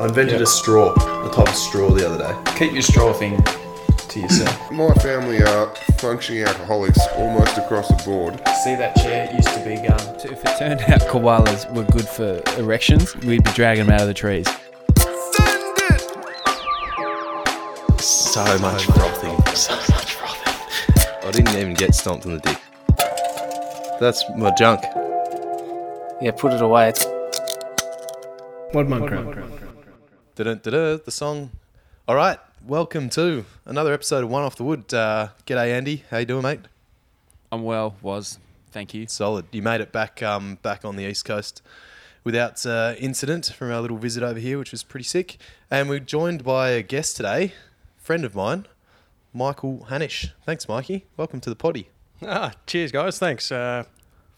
I invented a straw, a type of straw the other day. Keep your straw thing to yourself. My family are functioning alcoholics almost across the board. See that chair? It used to be gum. So if it turned out koalas were good for erections, we'd be dragging them out of the trees. So much frothing. So much frothing. I didn't even get stomped on the dick. That's my junk. Yeah, put it away. The song. All right, welcome to another episode of One Off the Wood. G'day, Andy. How you doing, mate? I'm well, Woz. Thank you. Solid. You made it back back on the East Coast without incident from our little visit over here, which was pretty sick. And we're joined by a guest today, friend of mine, Michael Hanisch. Thanks, Mikey. Welcome to the potty. Cheers, guys. Thanks.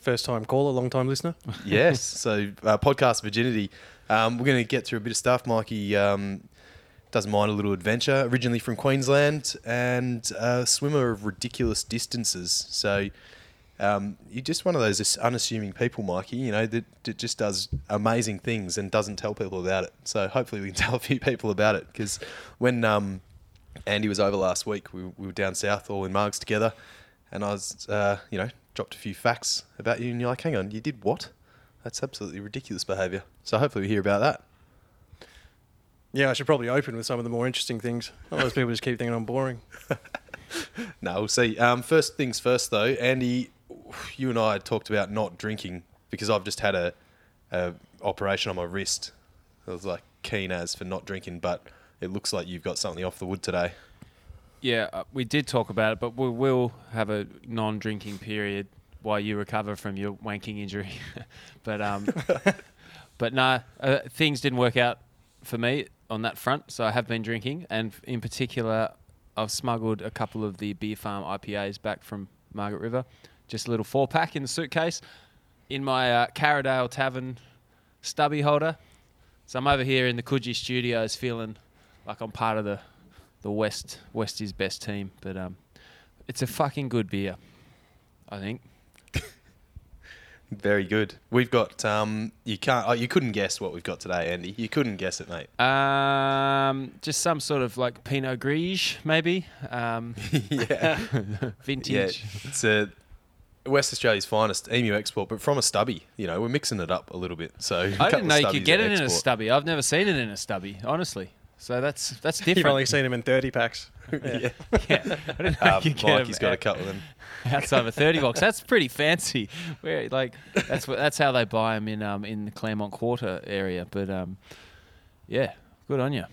First time caller, long time listener. Yes. So podcast virginity. We're going to get through a bit of stuff. Mikey doesn't mind a little adventure. Originally from Queensland and a swimmer of ridiculous distances. So you're just one of those unassuming people, Mikey, you know, that just does amazing things and doesn't tell people about it. So hopefully we can tell a few people about it, because when Andy was over last week, we were down south all in Margs together, and I was, dropped a few facts about you, and you're like, hang on, you did what? That's absolutely ridiculous behaviour. So hopefully we hear about that. Yeah, I should probably open with some of the more interesting things. Otherwise people just keep thinking I'm boring. No, we'll see. First things first, though. Andy, you and I talked about not drinking because I've just had a operation on my wrist. I was like keen as for not drinking, but it looks like you've got something off the wood today. Yeah, we did talk about it, but we will have a non-drinking period while you recover from your wanking injury. but things didn't work out for me on that front, so I have been drinking. And in particular, I've smuggled a couple of the Beer Farm IPAs back from Margaret River. Just a little 4-pack in the suitcase in my Carradale Tavern stubby holder. So I'm over here in the Coogee studios feeling like I'm part of the West is best team, but it's a fucking good beer, I think. Very good. We've got you couldn't guess what we've got today, Andy. You couldn't guess it, mate. Just some sort of like Pinot Grigio, maybe. Yeah, vintage. Yeah, it's West Australia's finest emu export, but from a stubby. You know, we're mixing it up a little bit. So I didn't know you could get it in a stubby. I've never seen it in a stubby, honestly. So that's different. You've only seen them in 30 packs. Yeah. I don't know Mikey's got a couple of them outside of a 30 box. That's pretty fancy. That's how they buy them in the Claremont Quarter area. But yeah, good on you.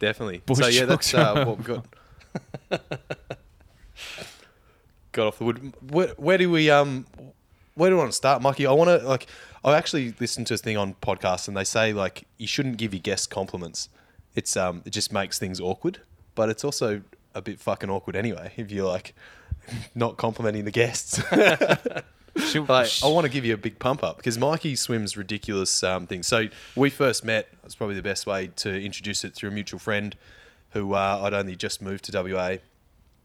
Definitely. Bush so yeah, that's what we've got. Got off the wood. Where do we want to start, Mikey? I actually listened to this thing on podcasts, and they say you shouldn't give your guests compliments. It's it just makes things awkward, but it's also a bit fucking awkward anyway if you're not complimenting the guests. I want to give you a big pump up because Mikey swims ridiculous things. So we first met. It's probably the best way to introduce it, through a mutual friend who I'd only just moved to WA.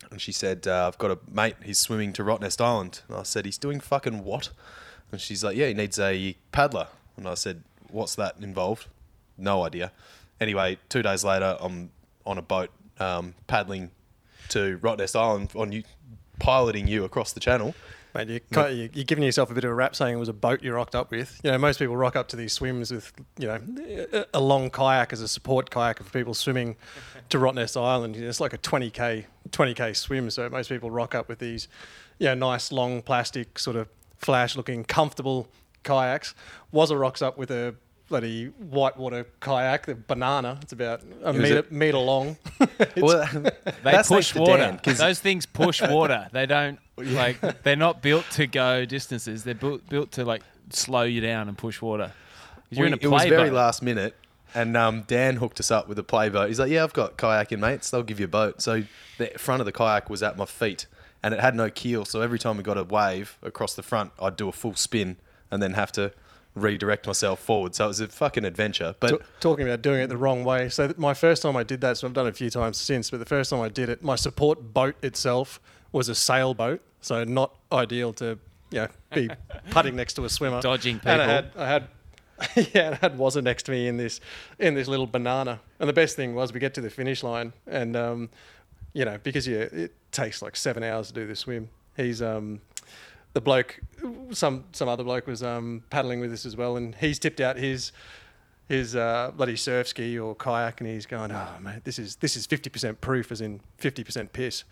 And she said, I've got a mate, he's swimming to Rottnest Island. And I said, he's doing fucking what? And she's like, yeah, he needs a paddler. And I said, what's that involved? No idea. Anyway, 2 days later, I'm on a boat paddling to Rottnest Island, piloting you across the channel. Mate, you're giving yourself a bit of a rap saying it was a boat you rocked up with. You know, most people rock up to these swims with, a long kayak as a support kayak of people swimming to Rottnest Island. It's like a 20k swim, so most people rock up with these, nice long plastic sort of flash-looking comfortable kayaks. Wazza rocks up with a bloody whitewater kayak, the banana. It's about a metre long. Well, they push water. Those things push water. They don't they're not built to go distances. They're built to slow you down and push water. You're in a play boat. It was very last minute, and Dan hooked us up with a play boat. He's like, "Yeah, I've got kayak in, mates. They'll give you a boat." So the front of the kayak was at my feet, and it had no keel. So every time we got a wave across the front, I'd do a full spin and then have to redirect myself forward. So it was a fucking adventure. But talking about doing it the wrong way. So my first time I did that, so I've done it a few times since, but the first time I did it, my support boat itself was a sailboat, so not ideal to be putting next to a swimmer. Dodging people. And I had Yeah, I had Wazza next to me in this little banana. And the best thing was we get to the finish line and, you know, because it takes like 7 hours to do the swim. He's the bloke, some other bloke was paddling with us as well, and he's tipped out his bloody surf ski or kayak, and he's going, "Oh mate, this is 50% proof, as in 50% piss."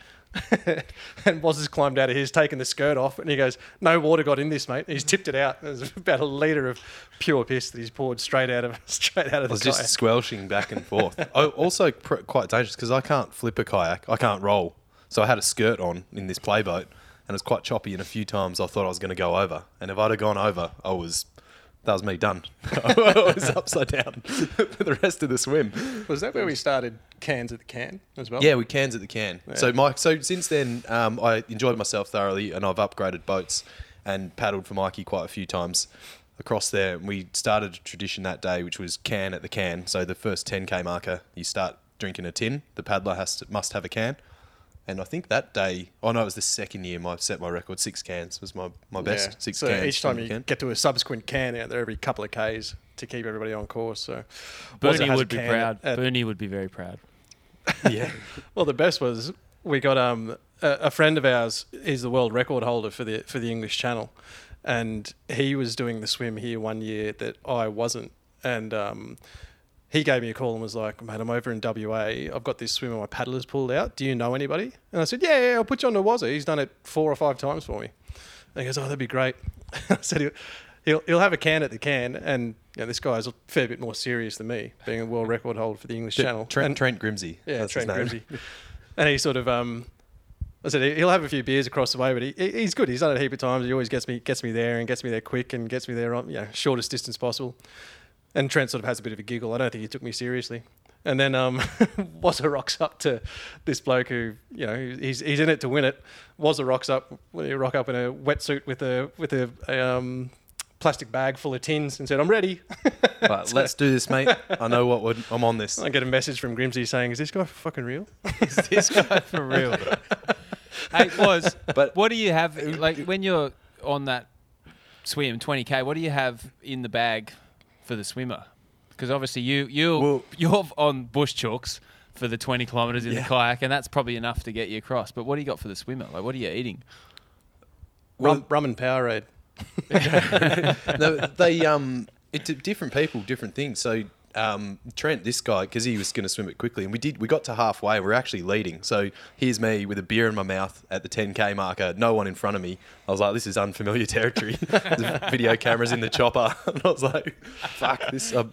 And Wazza's climbed out of his, taken the skirt off, and he goes, "No water got in this, mate." And he's tipped it out. There's about a litre of pure piss that he's poured straight out of the kayak. It was just squelching back and forth. Also quite dangerous because I can't flip a kayak. I can't roll. So I had a skirt on in this playboat, and it was quite choppy. And a few times I thought I was going to go over, and if I'd have gone over, that was me done. I was upside down for the rest of the swim. Was that where we started Cans at the Can as well? Yeah, we Cans at the Can. Yeah. So since then, I enjoyed myself thoroughly, and I've upgraded boats and paddled for Mikey quite a few times across there. And we started a tradition that day, which was Can at the Can. So the first 10K marker, you start drinking a tin. The paddler must have a can. And I think that day, it was the second year I set my record. 6 cans was my best. Yeah. 6 cans. So each time you get to a subsequent can out there every couple of Ks to keep everybody on course. So Bernie would be proud. Bernie would be very proud. Yeah. Well, the best was we got a friend of ours. He's the world record holder for the English Channel, and he was doing the swim here one year that I wasn't, and he gave me a call and was like, "Mate, I'm over in WA. I've got this swim and my paddler's pulled out. Do you know anybody?" And I said, yeah, I'll put you on to Wazza. He's done it 4 or 5 times for me. And he goes, "Oh, that'd be great." I said, he'll have a can at the can. And you know, this guy's a fair bit more serious than me, being a world record holder for the English Channel. Trent Grimsey. Yeah, that's Trent Grimsey. And he sort of, I said, he'll have a few beers across the way, but he's good. He's done it a heap of times. He always gets me there and gets me there quick and gets me there on, you know, shortest distance possible. And Trent sort of has a bit of a giggle. I don't think he took me seriously. And then Wazza rocks up to this bloke who, you know, he's in it to win it. Wazza rock up in a wetsuit with a plastic bag full of tins and said, "I'm ready." Right, so, let's do this, mate. I know I'm on this. I get a message from Grimsey saying, "Is this guy fucking real? Is this guy for real?" Hey, Waz, but what do you have, like, when you're on that swim, 20K, what do you have in the bag for the swimmer? Because obviously you're on bush chooks for the 20 kilometres in the kayak, and that's probably enough to get you across. But what do you got for the swimmer? Like, what are you eating? Rum and Powerade. No, they it's different people, different things. So Trent, this guy, because he was going to swim it quickly, and we got to halfway. We're actually leading. So here's me with a beer in my mouth at the 10K marker, no one in front of me. I was like, this is unfamiliar territory. The video camera's in the chopper. And I was like, fuck this, I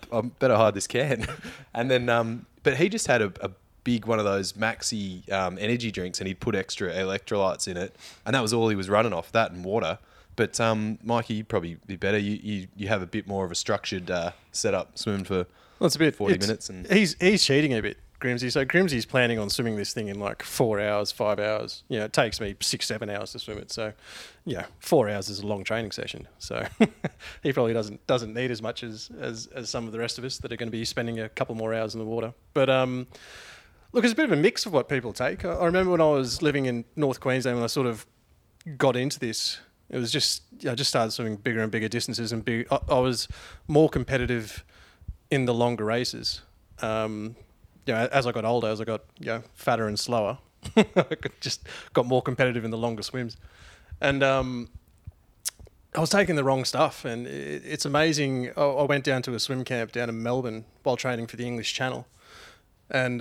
better hide this can. And then, but he just had a big one of those maxi energy drinks, and he'd put extra electrolytes in it. And that was all he was running off, that and water. But Mikey, you'd probably be better. You have a bit more of a structured setup, swimming for... Well, it's a bit 40 minutes, and he's cheating a bit, Grimsey. So Grimsey's planning on swimming this thing in like 4 hours, 5 hours. You know, it takes me 6-7 hours to swim it. So, yeah, 4 hours is a long training session. So he probably doesn't need as much as some of the rest of us that are going to be spending a couple more hours in the water. But look, it's a bit of a mix of what people take. I remember when I was living in North Queensland, when I sort of got into this, it was just I just started swimming bigger and bigger distances, and I was more competitive in the longer races. You know, as I got older, as I got, you know, fatter and slower, I just got more competitive in the longer swims. And I was taking the wrong stuff, and it's amazing. I went down to a swim camp down in Melbourne while training for the English Channel, and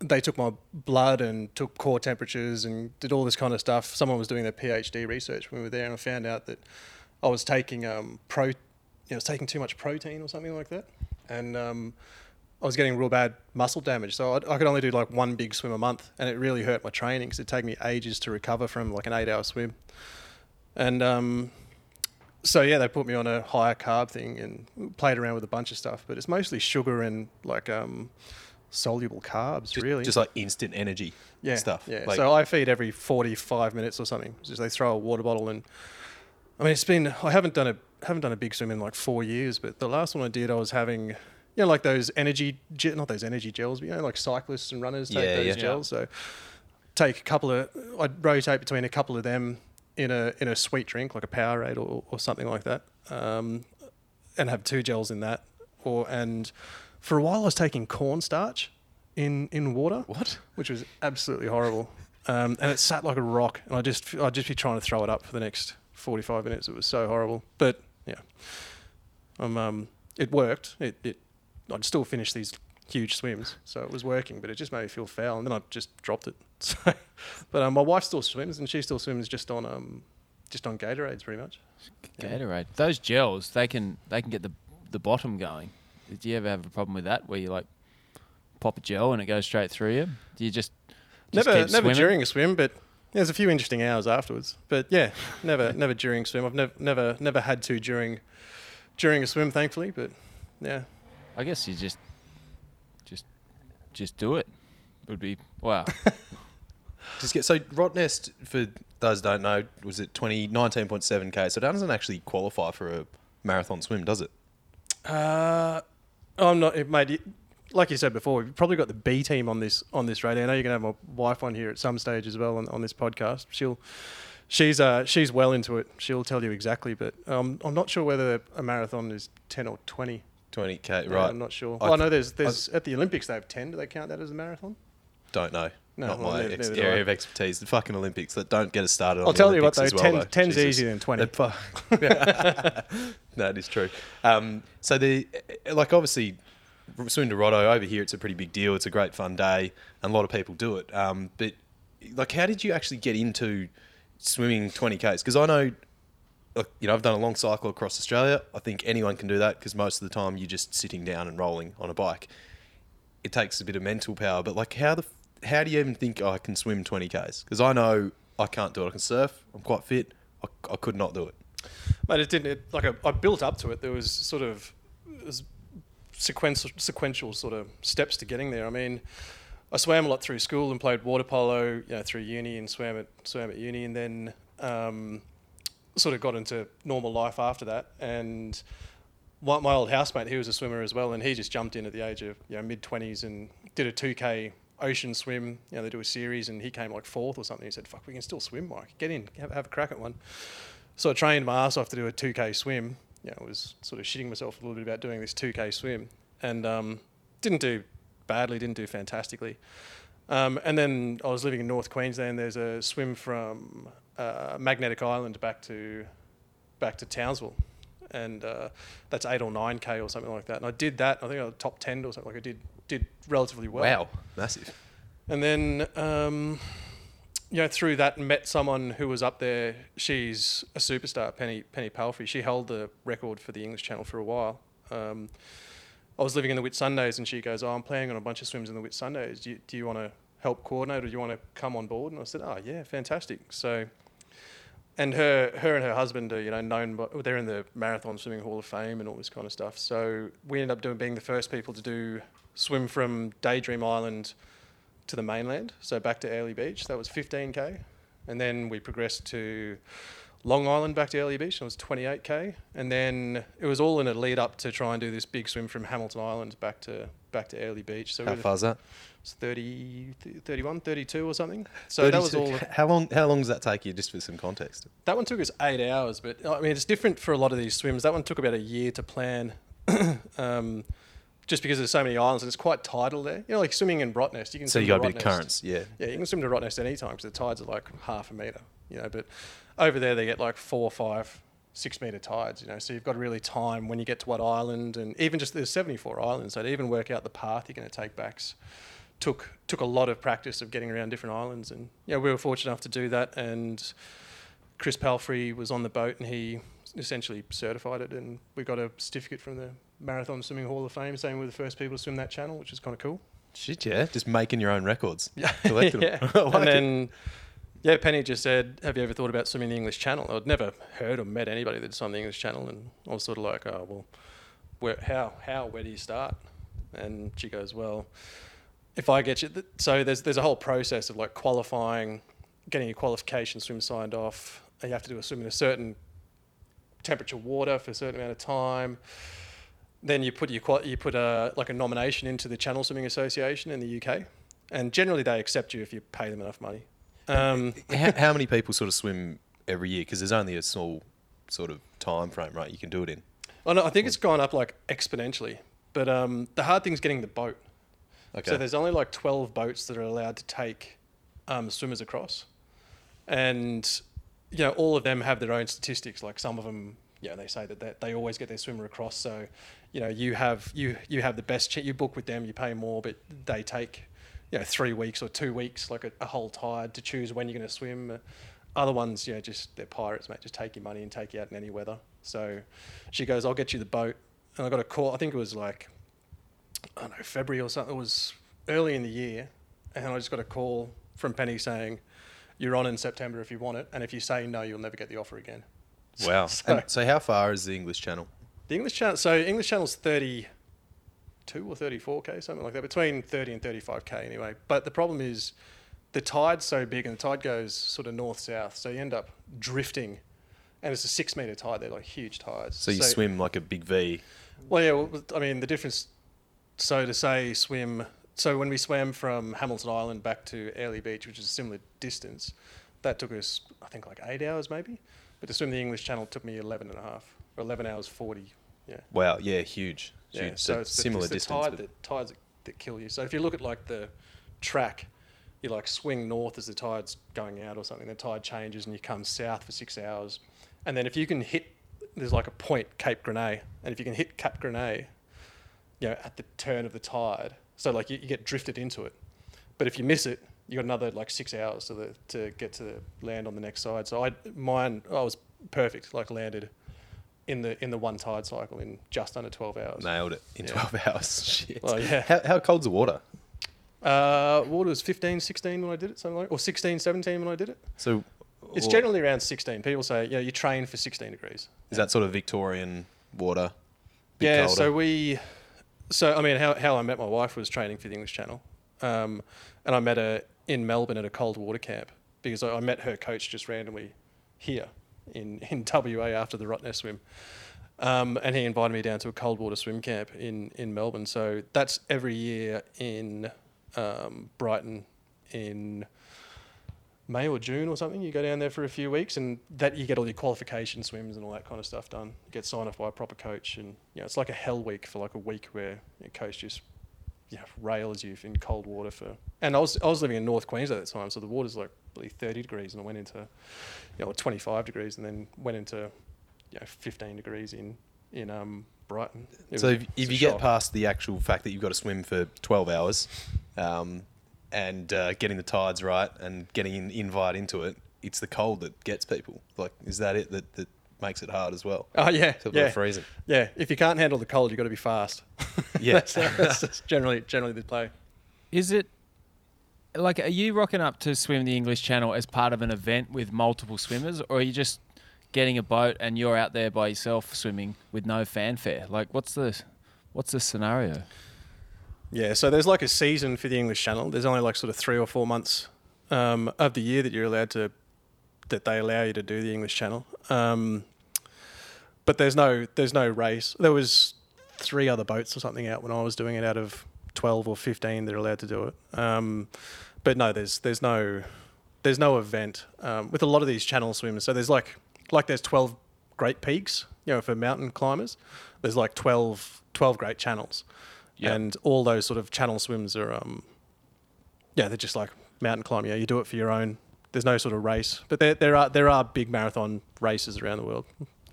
they took my blood and took core temperatures and did all this kind of stuff. Someone was doing their PhD research when we were there, and I found out that I was taking too much protein or something like that. And I was getting real bad muscle damage. So I could only do like one big swim a month, and it really hurt my training because it'd take me ages to recover from like an 8-hour swim. And so, yeah, they put me on a higher carb thing and played around with a bunch of stuff. But it's mostly sugar and like soluble carbs, really. Just like instant energy stuff. Yeah, like, so I feed every 45 minutes or something. Just they throw a water bottle in. I mean, I haven't done a big swim in like 4 years, but the last one I did, I was having, you know, like those not those energy gels, but you know, like cyclists and runners take those gels. So take a couple of, I'd rotate between a couple of them in a sweet drink, like a Powerade or something like that. and have two gels in that. And for a while I was taking cornstarch in water. What? Which was absolutely horrible. And it sat like a rock, and I'd just be trying to throw it up for the next 45 minutes. It was so horrible. But yeah, it worked. I'd still finish these huge swims, so it was working, but it just made me feel foul, and then I just dropped it. So, but my wife still swims, and she still swims just on Gatorades, pretty much. Gatorade. Yeah. Those gels, they can get the bottom going. Did you ever have a problem with that, where you like pop a gel and it goes straight through you? Do you just never during a swim, but there's a few interesting hours afterwards. But yeah, never during swim. I've never had to during a swim, thankfully. But yeah, I guess you just do it. It would be wow. So Rottnest, for those who don't know, was it 19.7k? So that doesn't actually qualify for a marathon swim, does it? I'm not, mate. Like you said before, we've probably got the B team on this radio. I know you're gonna have my wife on here at some stage as well on this podcast. She's well into it. She'll tell you exactly, but I'm not sure whether a marathon is 10 or 20. 20k, yeah, right? I'm not sure. I know there's at the Olympics they have 10. Do they count that as a marathon? Don't know. No, not my area of expertise. The fucking Olympics. That don't get us started on. I'll tell you what though, 10's easier than 20. That is true. So the obviously. Swim to Rotto over here, it's a pretty big deal. It's a great fun day, and a lot of people do it. But how did you actually get into swimming 20Ks? Because I know, I've done a long cycle across Australia. I think anyone can do that because most of the time you're just sitting down and rolling on a bike. It takes a bit of mental power, but how do you even think I can swim 20Ks? Because I know I can't do it. I can surf. I'm quite fit. I could not do it. But it didn't. I built up to it. There was sort of. Sequential sort of steps to getting there. I mean, I swam a lot through school and played water polo, through uni, and swam at uni, and then sort of got into normal life after that. And my old housemate, he was a swimmer as well, and he just jumped in at the age of mid-20s and did a 2K ocean swim. They do a series, and he came like fourth or something. He said, "Fuck, we can still swim, Mike. Get in, have a crack at one." So I trained my ass off to do a 2K swim. I was sort of shitting myself a little bit about doing this 2K swim, and didn't do badly, didn't do fantastically. And then I was living in North Queensland. There's a swim from Magnetic Island back to Townsville, and that's 8 or 9K or something like that. And I did that. I think I was top 10 or something. Like I did relatively well. Wow, massive. And then through that, met someone who was up there. She's a superstar, Penny Palfrey. She held the record for the English Channel for a while. I was living in the Whitsundays, and she goes, "Oh, I'm planning on a bunch of swims in the Whitsundays. Do you want to help coordinate, or do you want to come on board?" And I said, "Oh yeah, fantastic." So, and her and her husband are known, but they're in the Marathon Swimming Hall of Fame and all this kind of stuff. So we ended up being the first people to do swim from Daydream Island to the mainland, so back to Airlie Beach. That was 15k, and then we progressed to Long Island back to Airlie Beach. That was 28k, and then it was all in a lead up to try and do this big swim from Hamilton Island back to Airlie Beach. So how far's that? It's 32 or something. So 32. That was all. How long does that take you? Just for some context. That one took us 8 hours, but I mean it's different for a lot of these swims. That one took about a year to plan. Just because there's so many islands and it's quite tidal there. Like swimming in Rottnest, you can swim to Rottnest. So you got a bit of currents, yeah. Yeah, you can swim to Rottnest any time because the tides are like half a metre, But over there they get like 4, 5, 6 metre tides, So you've got to really time when you get to what island, and even just there's 74 islands, so to even work out the path you're going to take backs took a lot of practice of getting around different islands. And we were fortunate enough to do that, and Chris Palfrey was on the boat and he essentially certified it, and we got a certificate from the Marathon Swimming Hall of Fame saying we're the first people to swim that channel, which is kind of cool. Shit, yeah. Just making your own records. Yeah. Collecting yeah. them. Then Penny just said, "Have you ever thought about swimming the English Channel?" I'd never heard or met anybody that swam the English Channel, and I was sort of like, "Oh, well, where do you start?" And she goes, "Well, if I get you..." So there's a whole process of like qualifying, getting your qualification swim signed off. You have to do a swim in a certain temperature water for a certain amount of time. Then you put a nomination into the Channel Swimming Association in the UK, and generally they accept you if you pay them enough money. How many people sort of swim every year? Because there's only a small sort of time frame, right? You can do it in. Oh, no, I think it's gone up like exponentially. But the hard thing's getting the boat. Okay. So there's only like 12 boats that are allowed to take swimmers across. And, you know, all of them have their own statistics. Like some of them, you know, they say that they always get their swimmer across. So, you know, you have the best chance. You book with them, you pay more, but they take, you know, 3 weeks or 2 weeks, like a whole tide to choose when you're going to swim. Other ones, yeah, just they're pirates, mate. Just take your money and take you out in any weather. So she goes, I'll get you the boat. And I got a call, I think it was like, I don't know, February or something. It was early in the year. And I just got a call from Penny saying, you're on in September if you want it. And if you say no, you'll never get the offer again. Wow. So how far is the English Channel? The English Channel, so English Channel's 32 or 34K, something like that, between 30 and 35K anyway. But the problem is the tide's so big and the tide goes sort of north-south. So you end up drifting. And it's a 6 metre tide. They're like huge tides. So you swim like a big V. Well, yeah. Well, I mean, the difference... So to say swim... So when we swam from Hamilton Island back to Airlie Beach, which is a similar distance, that took us, I think, like 8 hours maybe. But to swim the English Channel took me 11 and a half, or 11 hours 40. Yeah. Wow. Yeah, huge. Yeah, huge. So it's similar distance. It's the tides that kill you. So if you look at like the track... You like swing north as the tide's going out or something. The tide changes and you come south for 6 hours. And then if you can hit, there's like a point, Cape Grenade. And if you can hit Cape Grenade, you know, at the turn of the tide, so like you get drifted into it. But if you miss it, you got another like 6 hours to get to the land on the next side. So I was perfect. Like landed in the one tide cycle in just under 12 hours. Nailed it in 12 hours. Shit. Well, yeah. How cold's the water? Water was 15, 16 when I did it, something like that, or 16, 17 when I did it. So it's generally around 16. People say, you train for 16 degrees. Is that sort of Victorian water? Yeah. Colder? So I mean, how I met my wife was training for the English Channel, and I met her in Melbourne at a cold water camp because I met her coach just randomly here in WA after the Rottnest swim. And he invited me down to a cold water swim camp in Melbourne. So that's every year in Brighton in May or June or something. You go down there for a few weeks and that you get all your qualification swims and all that kind of stuff done. You get signed off by a proper coach and, you know, it's like a hell week for like a week where your coach just, you know, rails you in cold water for... And I was living in North Queensland at the time, so the water's like really 30 degrees and I went into, you know, 25 degrees and then went into, you know, 15 degrees in Brighton. So if you get past the actual fact that you've got to swim for 12 hours... and getting the tides right and getting an invite into it, it's the cold that gets people. Like, is that it that makes it hard as well? Oh, yeah. Yeah. Freezing. Yeah. If you can't handle the cold, you've got to be fast. Yeah. that's generally the play. Is it... Like, are you rocking up to swim the English Channel as part of an event with multiple swimmers, or are you just getting a boat and you're out there by yourself swimming with no fanfare? Like, what's the scenario? Yeah, so there's like a season for the English Channel. There's only like sort of 3 or 4 months of the year that you're allowed to, that they allow you to do the English Channel. But there's no race. There was 3 other boats or something out when I was doing it out of 12 or 15 that are allowed to do it. But no, there's no event with a lot of these channel swimmers. So there's like there's 12 great peaks, you know, for mountain climbers. There's like 12 great channels. Yep. And all those sort of channel swims are, they're just like mountain climbing. Yeah, you do it for your own. There's no sort of race, but there are big marathon races around the world.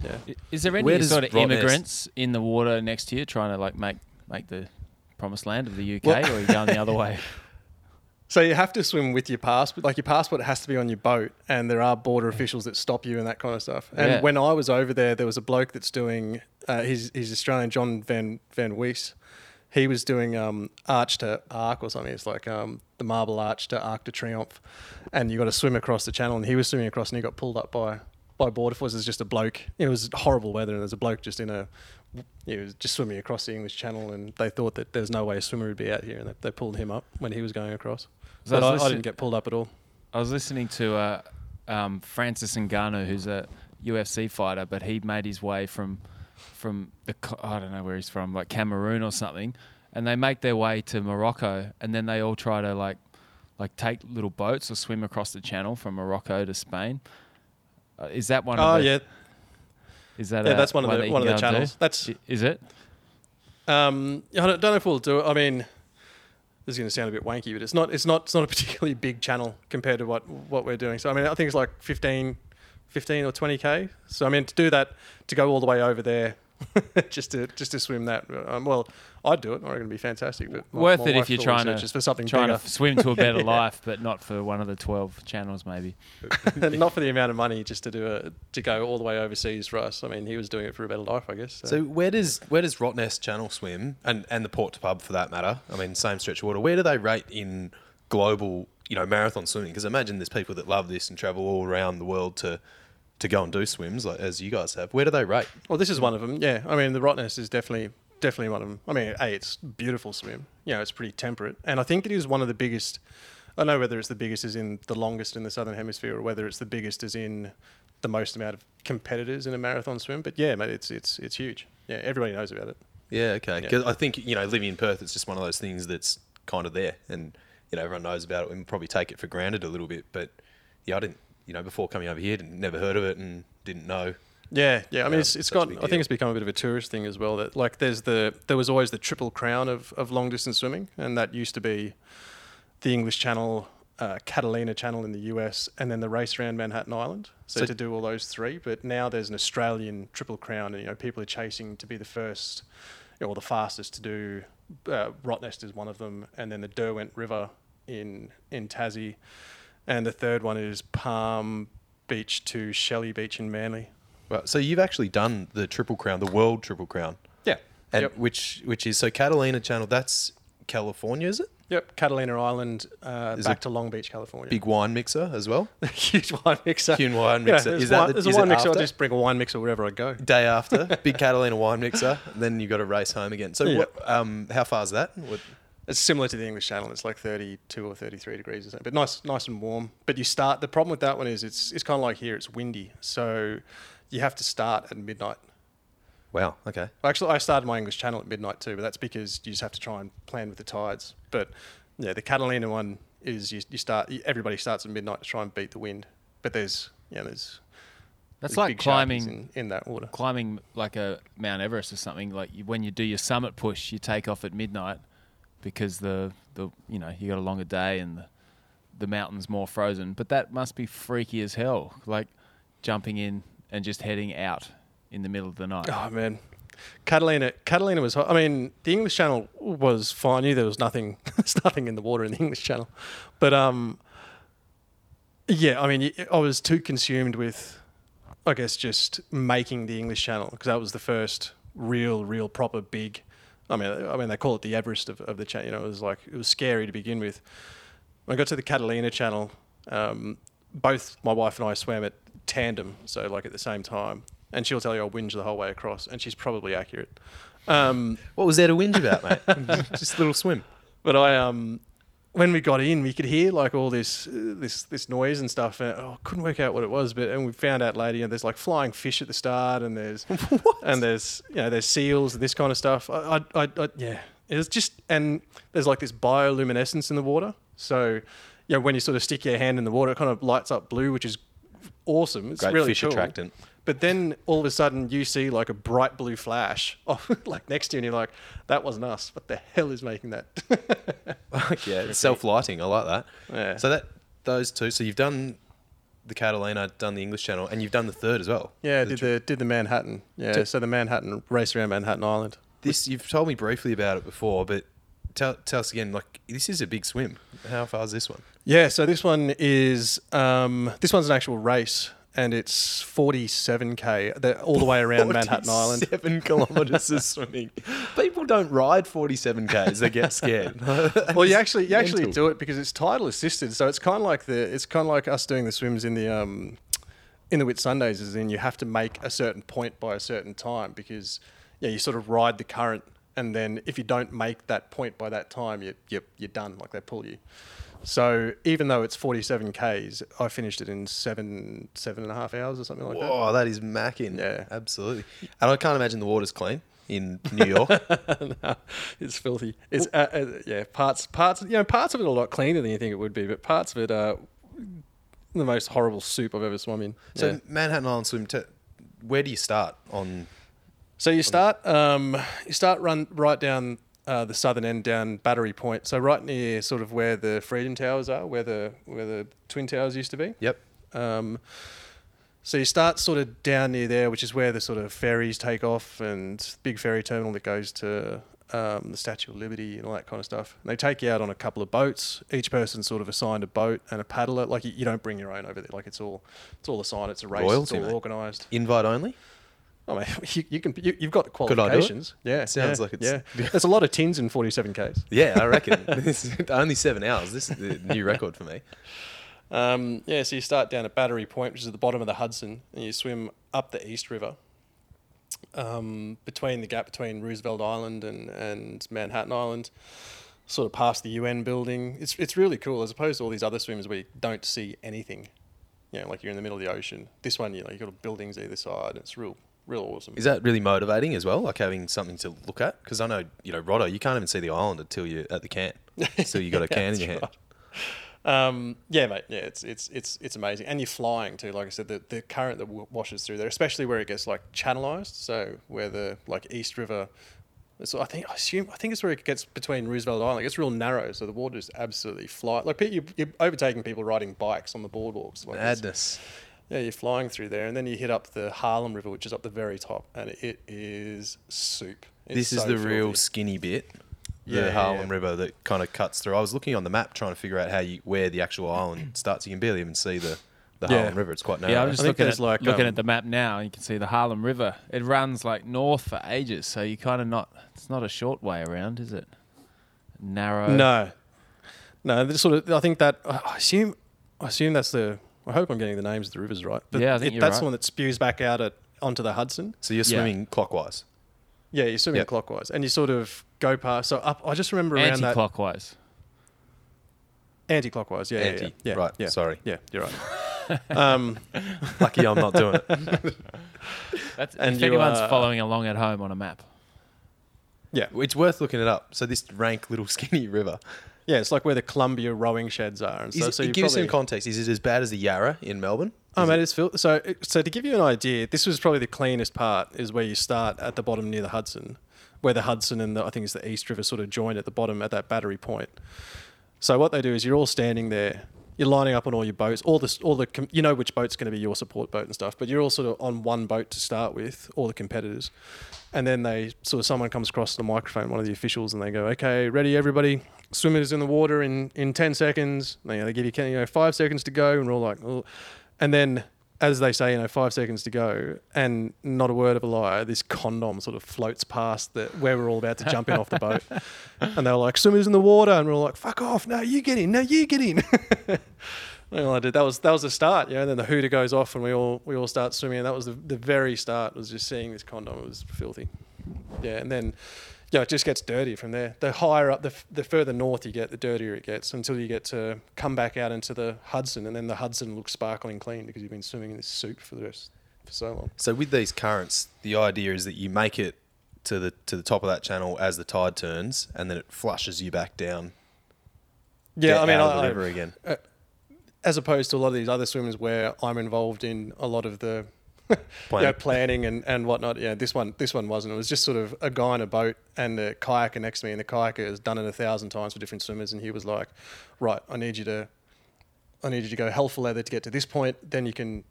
Yeah. Is there any sort of immigrants in the water next to you trying to like make the promised land of the UK, or are you going the other way? So you have to swim with your passport. Like your passport has to be on your boat, and there are border officials that stop you and that kind of stuff. And when I was over there, there was a bloke that's doing. He's Australian, John Van Wees. He was doing Arch to Arc or something. It's like the Marble Arch to Arc de Triomphe. And you got to swim across the channel. And he was swimming across and he got pulled up by border forces. Just a bloke. It was horrible weather. And there's a bloke just he was just swimming across the English Channel. And they thought that there's no way a swimmer would be out here. And they pulled him up when he was going across. But I didn't get pulled up at all. I was listening to Francis Ngannou, who's a UFC fighter, but he made his way from the, I don't know where he's from, like Cameroon or something, and they make their way to Morocco, and then they all try to like take little boats or swim across the channel from Morocco to Spain. Is that one of the... Is that that's one of the channels. Is it? I don't know if we'll do it. I mean, this is going to sound a bit wanky, but it's not a particularly big channel compared to what we're doing. So I mean, I think it's like 15 or 20K. So I mean, to do that, to go all the way over there just to swim that, well, I'd do it. I reckon it'd be fantastic. But worth it if you're trying to swim to a better life, but not for one of the 12 channels, maybe. Not for the amount of money just to go all the way overseas for us. I mean, he was doing it for a better life, I guess. So where does Rottnest Channel swim and the Port to Pub for that matter? I mean, same stretch of water. Where do they rate in global, marathon swimming? Because I imagine there's people that love this and travel all around the world to go and do swims, like as you guys have. Where do they rate? Well, this is one of them, yeah. I mean, the Rottnest is definitely one of them. I mean, it's a beautiful swim. It's pretty temperate. And I think it is one of the biggest. I don't know whether it's the biggest as in the longest in the Southern Hemisphere or whether it's the biggest as in the most amount of competitors in a marathon swim. But, yeah, mate, it's huge. Yeah, everybody knows about it. Yeah, okay. Because I think, living in Perth, it's just one of those things that's kind of there. And, everyone knows about it and probably take it for granted a little bit. But, yeah, I didn't. Before coming over here, never heard of it and didn't know. Yeah. I mean, it's got. I think it's become a bit of a tourist thing as well. That like, there was always the Triple Crown of long distance swimming, and that used to be the English Channel, Catalina Channel in the US, and then the race around Manhattan Island. So to do all those three, but now there's an Australian Triple Crown, and people are chasing to be the first or the fastest to do. Rottnest is one of them, and then the Derwent River in Tassie. And the third one is Palm Beach to Shelley Beach in Manly. Well, so you've actually done the Triple Crown, the World Triple Crown. Yeah. And which is, so Catalina Channel, that's California, is it? Yep, Catalina Island, back to Long Beach, California. Big wine mixer as well? Huge wine mixer. Huge wine mixer. Is it after? I just bring a wine mixer wherever I go. Day after, big Catalina wine mixer, and then you've got to race home again. So what, how far is that? It's similar to the English Channel. It's like 32 or 33 degrees or something, but nice and warm. But you start. The problem with that one is it's kind of like here. It's windy, so you have to start at midnight. Wow. Okay. Actually, I started my English Channel at midnight too, but that's because you just have to try and plan with the tides. But yeah, the Catalina one is you start. Everybody starts at midnight to try and beat the wind. But there's. That's like climbing in that water. Climbing like a Mount Everest or something. Like when you do your summit push, you take off at midnight. Because the you got a longer day and the mountain's more frozen, but that must be freaky as hell. Like jumping in and just heading out in the middle of the night. Oh man, Catalina was hot. I mean, the English Channel was fine. I knew there was nothing in the water in the English Channel, but I mean, I was too consumed with, I guess, just making the English Channel because that was the first real proper big. I mean, they call it the Everest of the channel. It was scary to begin with. When I got to the Catalina Channel, both my wife and I swam at tandem, so like at the same time. And she'll tell you I whinge the whole way across, and she's probably accurate. What was there to whinge about, mate? Just a little swim. But I, when we got in, we could hear like all this noise and stuff, and I couldn't work out what it was. But we found out later, there's like flying fish at the start, and there's what? And there's there's seals and this kind of stuff. It was just, and there's like this bioluminescence in the water. So when you sort of stick your hand in the water, it kind of lights up blue, which is awesome. It's great, really fish cool. Attractant. But then all of a sudden you see like a bright blue flash next to you and you're like, that wasn't us. What the hell is making that? Yeah, it's self-lighting. I like that. Yeah. So those two. So you've done the Catalina, done the English Channel, and you've done the third as well. Yeah, I did the Manhattan. Yeah, so the Manhattan race around Manhattan Island. This you've told me briefly about it before, but tell us again. Like this is a big swim. How far is this one? Yeah, so this one is this one's an actual race. And it's 47K all the way around Manhattan Island. 47 kilometres of swimming. People don't ride 47Ks. They get scared. Well, you actually do it because it's tidal assisted. So it's kind of like us doing the swims in the Whitsundays. As in, you have to make a certain point by a certain time because you sort of ride the current, and then if you don't make that point by that time, you're done. Like they pull you. So even though it's 47Ks, I finished it in seven and a half hours or something like that. Whoa, that is macking. Yeah. Absolutely. And I can't imagine the water's clean in New York. No, it's filthy. It's, parts of it are a lot cleaner than you think it would be, but parts of it are the most horrible soup I've ever swum in. So Manhattan Island swim, where do you start on? So you start run right down the southern end down Battery Point. So right near sort of where the Freedom Towers are, where the Twin Towers used to be. Yep. So you start sort of down near there, which is where the sort of ferries take off and big ferry terminal that goes to the Statue of Liberty and all that kind of stuff. And they take you out on a couple of boats. Each person sort of assigned a boat and a paddler. Like you don't bring your own over there. Like it's all assigned. It's a race. Royalty, it's all organised. Invite only. I mean, you've got the qualifications. Could I do it? Yeah, it sounds like it's. Yeah. There's a lot of tins in 47Ks. Yeah, I reckon. Only 7 hours. This is the new record for me. So you start down at Battery Point, which is at the bottom of the Hudson, and you swim up the East River, between the gap between Roosevelt Island and Manhattan Island, sort of past the UN building. It's really cool, as opposed to all these other swims where you don't see anything. You know, like you're in the middle of the ocean. This one, you know, you've got buildings either side. It's real awesome. Is that really motivating as well? Like having something to look at? Because I know, you know, Roto, you can't even see the island until you're at the can. So you got a can in your hand. Right. Yeah, mate. Yeah, it's amazing. And you're flying too. Like I said, the current that washes through there, especially where it gets like channelized. So where the like East River, so I think it's where it gets between Roosevelt Island. Like it's real narrow, so the water is absolutely fly. Like you're overtaking people riding bikes on the boardwalks. Like madness. Yeah, you're flying through there, and then you hit up the Harlem River, which is up the very top, and it is soup. This is the real skinny bit, the Harlem River that kind of cuts through. I was looking on the map trying to figure out where the actual island starts. You can barely even see the Harlem River. It's quite narrow. Yeah, I'm just looking at the map now, and you can see the Harlem River. It runs like north for ages, so you kind of it's not a short way around, is it? Narrow. No. This sort of. I think that. I assume that's the. I hope I'm getting the names of the rivers right. But yeah, I think that's right. The one that spews back out onto the Hudson. So you're swimming clockwise. Yeah, you're swimming clockwise. And you sort of go past. So up, I just remember around that... Anti-clockwise. Anti-clockwise, yeah. Anti. Right, yeah. Sorry. Yeah, you're right. Lucky I'm not doing it. That's, and if anyone's following along at home on a map. Yeah. It's worth looking it up. So this rank little skinny river... Yeah, it's like where the Columbia rowing sheds are. And so it gives some context. Is it as bad as the Yarra in Melbourne? Oh, mate, it's filthy. So to give you an idea, this was probably the cleanest part is where you start at the bottom near the Hudson, where the Hudson and I think it's the East River sort of join at the bottom at that Battery Point. So what they do is you're all standing there. You're lining up on all your boats, all the you know which boat's going to be your support boat and stuff, but you're all sort of on one boat to start with, all the competitors. And then someone comes across the microphone, one of the officials, and they go, okay, ready everybody, swimmers in the water in 10 seconds. And, you know, they give you 5 seconds to go, and we're all like, oh. And then as they say, 5 seconds to go, and not a word of a lie, this condom sort of floats past where we're all about to jump in off the boat. And they're like, swimmers in the water. And we're all like, fuck off. No, you get in. No, you get in. And all I did, that was the start. And then the hooter goes off and we all start swimming. And that was the very start, was just seeing this condom. It was filthy. Yeah. And then, it just gets dirty from there. The higher up, the further north you get, the dirtier it gets, until you get to come back out into the Hudson, and then the Hudson looks sparkling clean because you've been swimming in this soup for so long. So with these currents, the idea is that you make it to the top of that channel as the tide turns, and then it flushes you back down. Yeah, I mean, out of the river again. As opposed to a lot of these other swimmers where I'm involved in a lot of the planning and whatnot. Yeah, this one wasn't. It was just sort of a guy in a boat and a kayaker next to me, and the kayaker has done it 1,000 times for different swimmers, and he was like, right, I need you to go hell for leather to get to this point, then you can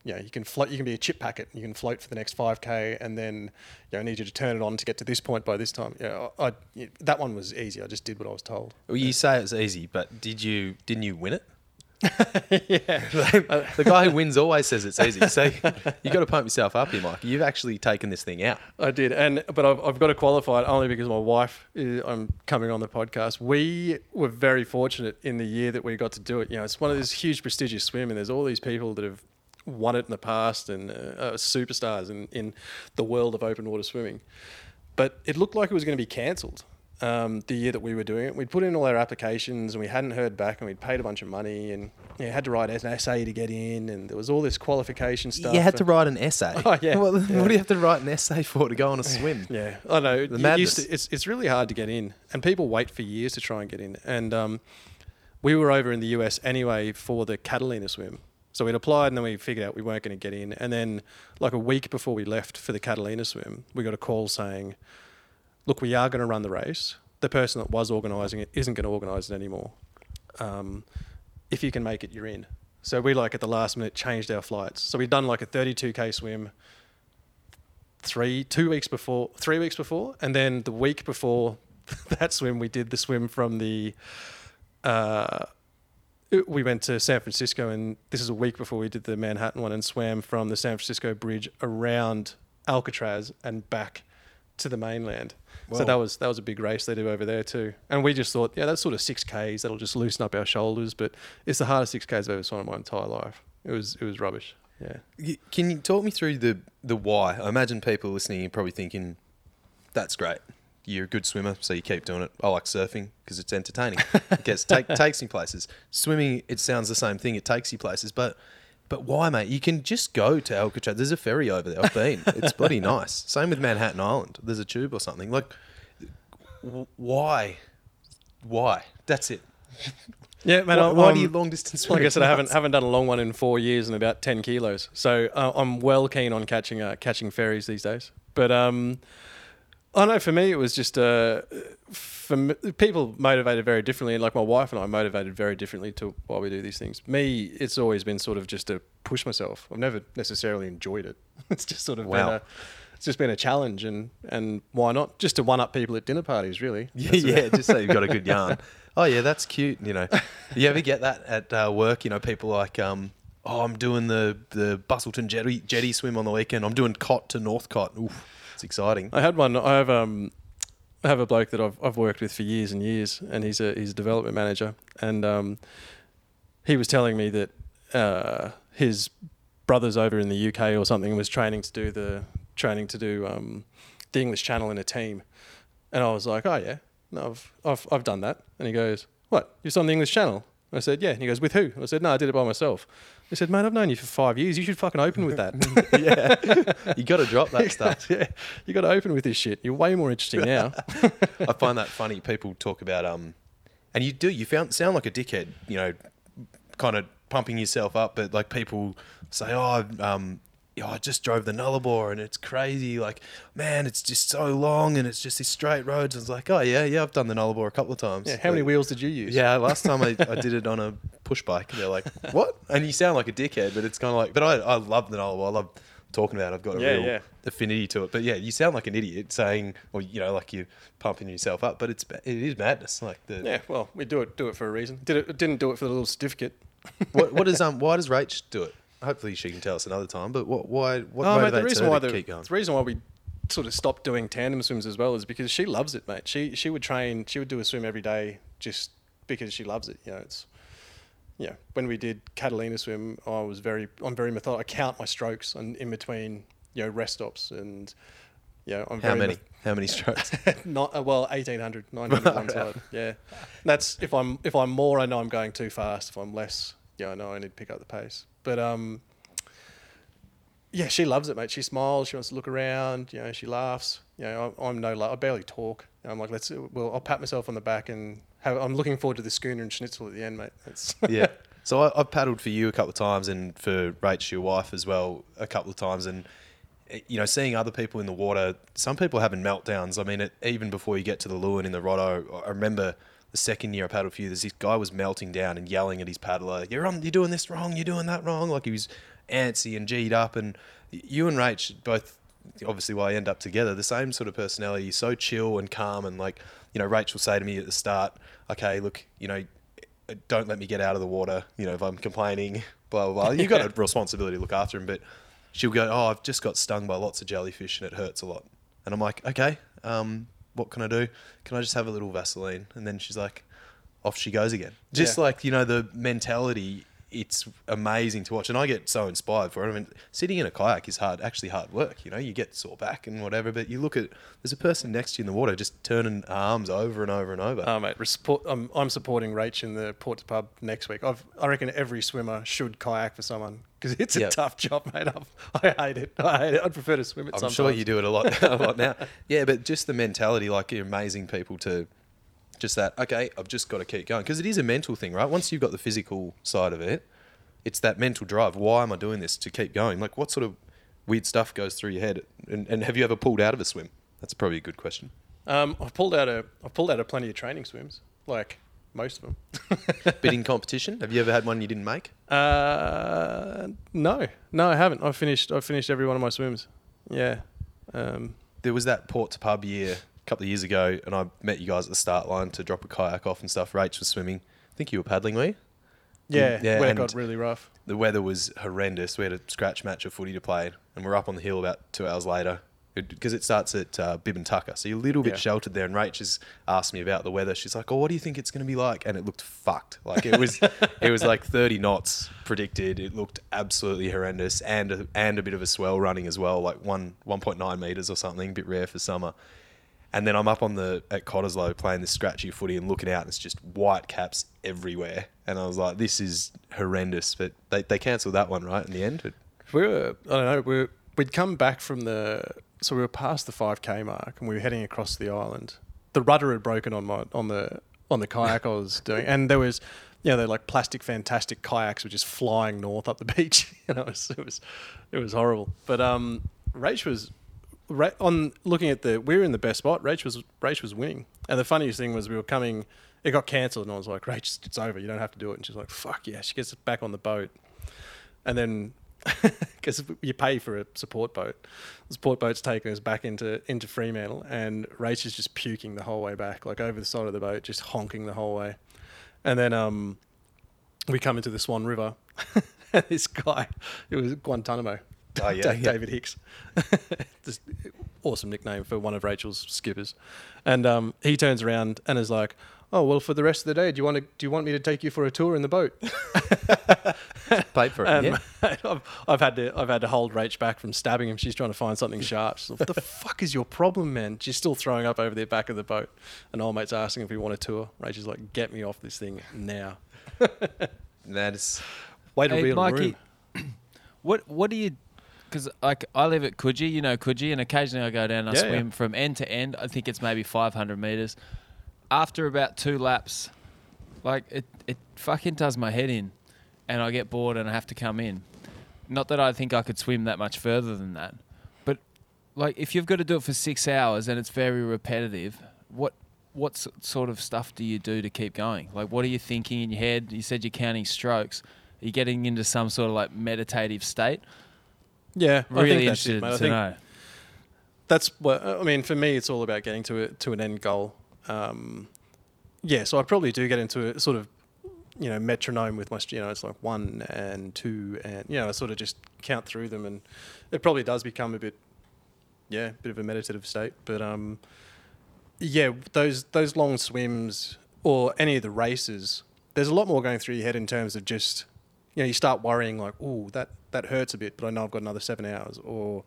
float, you can be a chip packet, you can float for the next 5K, and then I need you to turn it on to get to this point by this time. Yeah, that one was easy. I just did what I was told. Well, you say it's easy, but didn't you win it? Yeah, the guy who wins always says it's easy. So you got to pump yourself up here, Mike. You've actually taken this thing out. I did, but I've got to qualify it only because my wife is. I'm coming on the podcast. We were very fortunate in the year that we got to do it. It's one of these huge prestigious swim, and there's all these people that have won it in the past and are superstars in the world of open water swimming. But it looked like it was going to be cancelled. The year that we were doing it, we'd put in all our applications and we hadn't heard back, and we'd paid a bunch of money and had to write an essay to get in, and there was all this qualification stuff. You had to write an essay? Oh, yeah. Well, yeah. What do you have to write an essay for to go on a swim? Yeah, I know. The madness. It's really hard to get in, and people wait for years to try and get in. And we were over in the US anyway for the Catalina swim. So we'd applied and then we figured out we weren't going to get in. And then like a week before we left for the Catalina swim, we got a call saying, look, we are going to run the race. The person that was organising it isn't going to organise it anymore. If you can make it, you're in. So we like at the last minute changed our flights. So we'd done like a 32K swim 3 weeks before, and then the week before that swim, we did the swim from the we went to San Francisco, and this is a week before we did the Manhattan one, and swam from the San Francisco bridge around Alcatraz and back to the mainland. Whoa. So that was a big race they do over there too. And we just thought, yeah, that's sort of 6Ks, that'll just loosen up our shoulders, but it's the hardest 6Ks I've ever swum in my entire life. It was rubbish. Yeah. Can you talk me through the why? I imagine people listening are probably thinking, that's great. You're a good swimmer, so you keep doing it. I like surfing because it's entertaining. It takes me places. Swimming, it sounds the same thing. It takes you places. But why, mate? You can just go to Alcatraz. There's a ferry over there. I've been. It's bloody nice. Same with Manhattan Island. There's a tube or something. Like, why? That's it. Yeah, man. Why do you long distance? Like I said, I haven't done a long one in 4 years and about 10 kilos. So I'm well keen on catching ferries these days. But I know for me it was just people motivated very differently. Like my wife and I motivated very differently to why we do these things. Me, it's always been sort of just to push myself. I've never necessarily enjoyed it. It's just sort of been a challenge, and why not? Just to one up people at dinner parties, really. Yeah, just so you've got a good yarn. Oh yeah, that's cute, you know. You ever get that at work? You know, people like, I'm doing the Bustleton jetty swim on the weekend. I'm doing Cot to Northcott. Oof, it's exciting. I had one. I have a bloke that I've worked with for years and years, and he's a development manager, and he was telling me that his brother's over in the UK or something was training to do the English Channel in a team, and I was like, oh yeah. No, I've done that. And he goes, what? You're on the English Channel? I said, yeah. And he goes, with who? I said, no, I did it by myself. He said, mate, I've known you for 5 years. You should fucking open with that. Yeah. You got to drop that stuff. Yeah. You got to open with this shit. You're way more interesting now. I find that funny. People talk about, and you do, sound like a dickhead, you know, kind of pumping yourself up. But like people say, I just drove the Nullarbor and it's crazy. Like, man, it's just so long and it's just these straight roads. And it's like, oh, yeah, I've done the Nullarbor a couple of times. Yeah, how many wheels did you use? Yeah, last time I did it on a push bike. They're like, what? And you sound like a dickhead, but it's kind of like, but I love the Nullarbor. I love talking about it. I've got a real affinity to it. But yeah, you sound like an idiot saying, or, you know, like you're pumping yourself up, but it is madness. Like yeah, well, we do it for a reason. Didn't do it for the little certificate. Why does Rach do it? Hopefully she can tell us another time, but what motivates her to keep going? The reason why we sort of stopped doing tandem swims as well is because she loves it, mate. She would train, she would do a swim every day just because she loves it. You know, when we did Catalina swim, I'm very methodical. I count my strokes in between, you know, rest stops and, you know, I'm How many strokes? 1,800, 900 one side. Yeah. That's, if I'm more, I know I'm going too fast. If I'm less, yeah, I know I need to pick up the pace. But yeah, she loves it, mate. She smiles. She wants to look around. You know, she laughs. You know, I barely talk. And I'm like, I'll pat myself on the back and I'm looking forward to the schooner and schnitzel at the end, mate. Yeah. So I've paddled for you a couple of times and for Rach, your wife, as well, a couple of times. And you know, seeing other people in the water, some people having meltdowns. I mean, even before you get to the Lewin in the Rotto, I remember. The second year I paddled for you, this guy was melting down and yelling at his paddler, you're doing this wrong, you're doing that wrong. Like he was antsy and G'd up. And you and Rach, both, obviously why I end up together, the same sort of personality. You're so chill and calm. And like, you know, Rach will say to me at the start, okay, look, you know, don't let me get out of the water. You know, if I'm complaining, blah, blah, blah. You've got a responsibility to look after him. But she'll go, oh, I've just got stung by lots of jellyfish and it hurts a lot. And I'm like, okay, what can I do? Can I just have a little Vaseline? And then she's like, off she goes again. Just like, you know, the mentality, it's amazing to watch. And I get so inspired for it. I mean, sitting in a kayak is hard work. You know, you get sore back and whatever, but you look at, there's a person next to you in the water just turning arms over and over and over. Oh, mate, I'm supporting Rach in the Port to Pub next week. I reckon every swimmer should kayak for someone. Because it's a tough job, mate. I hate it. I'd prefer to swim it sometimes. I'm sure you do it a lot now. Yeah, but just the mentality, like you're amazing people to just that, okay, I've just got to keep going. Because it is a mental thing, right? Once you've got the physical side of it, it's that mental drive. Why am I doing this? To keep going. Like, what sort of weird stuff goes through your head? And have you ever pulled out of a swim? That's probably a good question. I've pulled out of plenty of training swims, like most of them. But in competition, have you ever had one you didn't make? No, I haven't. I finished every one of my swims. Yeah. There was that Ports Pub year a couple of years ago, and I met you guys at the start line to drop a kayak off and stuff. Rach was swimming. I think you were paddling, were you? Yeah, when it got really rough. The weather was horrendous. We had a scratch match of footy to play, and we're up on the hill about 2 hours later because it starts at Bib and Tucker. So you're a little bit sheltered there, and Rach has asked me about the weather. She's like, oh, what do you think it's going to be like? And it looked fucked. Like it was like 30 knots predicted. It looked absolutely horrendous, and a bit of a swell running as well, like 1.9 metres or something, a bit rare for summer. And then I'm up at Cottesloe playing this scratchy footy and looking out, and it's just white caps everywhere. And I was like, this is horrendous. But they cancelled that one, right, in the end? We'd come back from so we were past the 5K mark, and we were heading across the island. The rudder had broken on the kayak I was doing. And there was, they're like plastic fantastic kayaks were just flying north up the beach. And it was horrible. But Rach was... on looking at we were in the best spot. Rach was winning, and the funniest thing was we were coming. It got cancelled, and I was like, "Rach, it's over. You don't have to do it." And she's like, "Fuck yeah!" She gets back on the boat, and then because you pay for a support boat, the support boat's taking us back into Fremantle, and Rach is just puking the whole way back, like over the side of the boat, just honking the whole way, and then we come into the Swan River, and this guy, it was Guantanamo. Oh, yeah, David Hicks. Just awesome nickname for one of Rachel's skippers. And he turns around and is like, oh, well, for the rest of the day, do you want me to take you for a tour in the boat? Paid for it, yeah. I've had to hold Rach back from stabbing him. She's trying to find something sharp. She's like, what the fuck is your problem, man? She's still throwing up over the back of the boat. And old mate's asking if we want a tour. Rachel's like, get me off this thing now. That is... Way to be in the room. What do you... Because I live at Coogee, and occasionally I go down and I swim from end to end. I think it's maybe 500 metres. After about two laps, like it fucking does my head in, and I get bored and I have to come in. Not that I think I could swim that much further than that, but like if you've got to do it for 6 hours and it's very repetitive, what sort of stuff do you do to keep going? Like what are you thinking in your head? You said you're counting strokes. Are you getting into some sort of like meditative state? Yeah, really I think that's it, mate. That's what I mean. For me, it's all about getting to an end goal. So I probably do get into a sort of metronome with my it's like 1 and 2 and I sort of just count through them, and it probably does become a bit of a meditative state. But those long swims or any of the races, there's a lot more going through your head in terms of just you start worrying like, oh, that hurts a bit, but I know I've got another 7 hours. Or,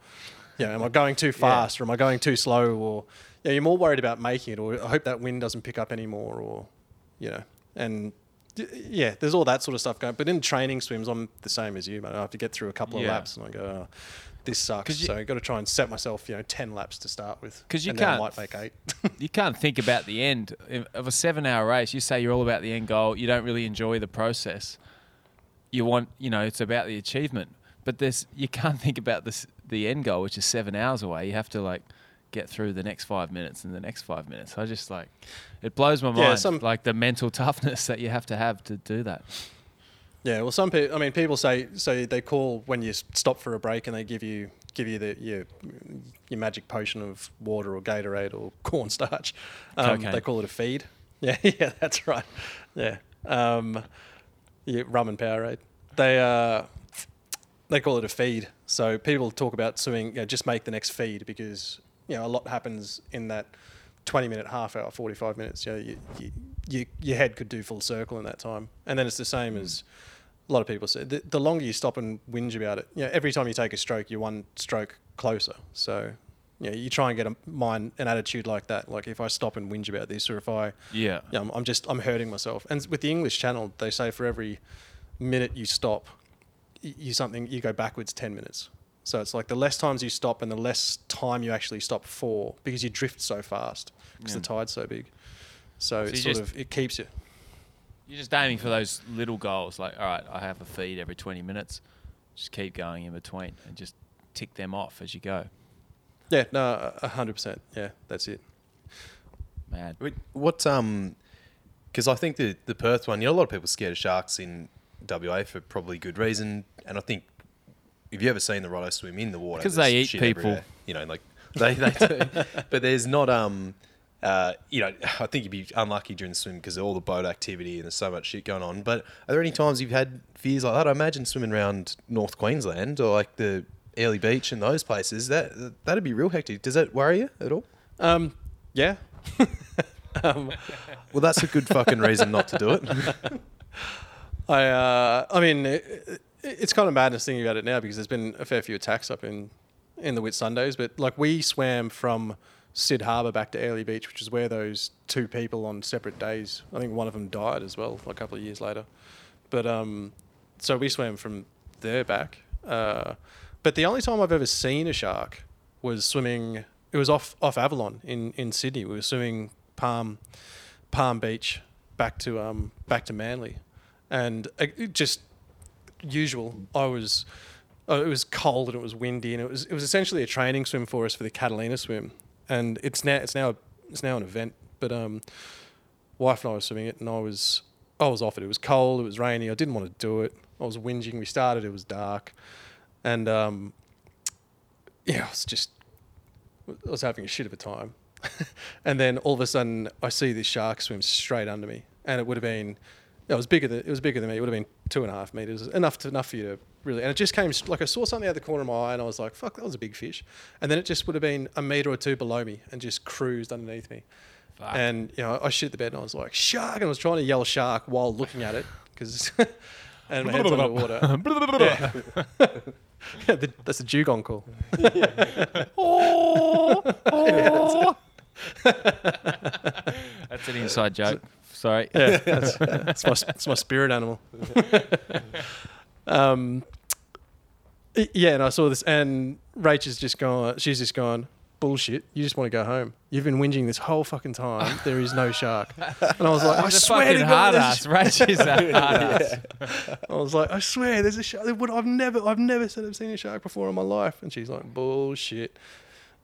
am I going too fast or am I going too slow? Or, you're more worried about making it, or I hope that wind doesn't pick up anymore, or, and there's all that sort of stuff going. But in training swims, I'm the same as you, mate. I have to get through a couple of laps and I go, oh, this sucks. So I've got to try and set myself, 10 laps to start with. Because I might make 8. You can't think about the end of a 7 hour race. You say you're all about the end goal. You don't really enjoy the process. You want, it's about the achievement, but you can't think about the end goal, which is 7 hours away. You have to like get through the next 5 minutes and the next 5 minutes. I just like, it blows my mind, like the mental toughness that you have to do that. Yeah, well, some people, people say, so they call when you stop for a break and they give you your magic potion of water or Gatorade or cornstarch. They call it a feed. Yeah, that's right. Yeah. Rum and Powerade. They call it a feed. So people talk about swimming, just make the next feed, because a lot happens in that 20 minute, half hour, 45 minutes. Your head could do full circle in that time. And then it's the same as a lot of people say. The longer you stop and whinge about it, every time you take a stroke, you're one stroke closer. So you try and get an attitude like that. Like if I stop and whinge about this, or if I'm hurting myself. And with the English Channel, they say for every minute you stop, you go backwards 10 minutes. So it's like the less times you stop and the less time you actually stop for, because you drift so fast because the tide's so big. So it keeps you. You're just aiming for those little goals, like, all right, I have a feed every 20 minutes. Just keep going in between and just tick them off as you go. Yeah, no, 100%. Yeah, that's it. Mad. What, because I think the Perth one, you know, a lot of people are scared of sharks in WA for probably good reason. And I think, have you ever seen the Rotto swim in the water? Because they eat people. Everywhere. You know, like, they do. But there's not, you know, I think you'd be unlucky during the swim because of all the boat activity and there's so much shit going on. But are there any times you've had fears like that? I imagine swimming around North Queensland or like the Airlie Beach and those places, that'd be real hectic. Does that worry you at all? Yeah. Well, that's a good fucking reason not to do it. I mean, it's kind of madness thinking about it now because there's been a fair few attacks up in the Whitsundays. But like we swam from Sid Harbour back to Airlie Beach, which is where those two people on separate days, I think one of them died as well a couple of years later. But so we swam from there back. But the only time I've ever seen a shark was swimming, it was off Avalon in Sydney. We were swimming Palm Beach back to Manly. And it just usual, it was cold and it was windy and it was essentially a training swim for us for the Catalina swim. And it's now an event, but wife and I were swimming it, and I was off it. It was cold, it was rainy. I didn't want to do it. I was whinging. We started. It was dark, and yeah, I was having a shit of a time. And then all of a sudden, I see this shark swim straight under me, and it was bigger than me. It would have been 2.5 meters, enough for you to really. And it just came, like I saw something out of the corner of my eye and I was like, fuck, that was a big fish. And then it just would have been a meter or two below me and just cruised underneath me. Fuck. And, you know, I shit the bed and I was like, shark. And I was trying to yell shark while looking at it because, and my head's underwater. Yeah, that's a dugong call. Oh, oh. That's an inside joke. Sorry. Yeah, that's my spirit animal. Yeah, and I saw this, and Rachel's just gone. She's just gone, bullshit. You just want to go home. You've been whinging this whole fucking time. There is no shark. And I was like, I swear to God, Rachel's a hard ass. I was like, I swear, there's a shark. I've never said I've seen a shark before in my life. And she's like, bullshit.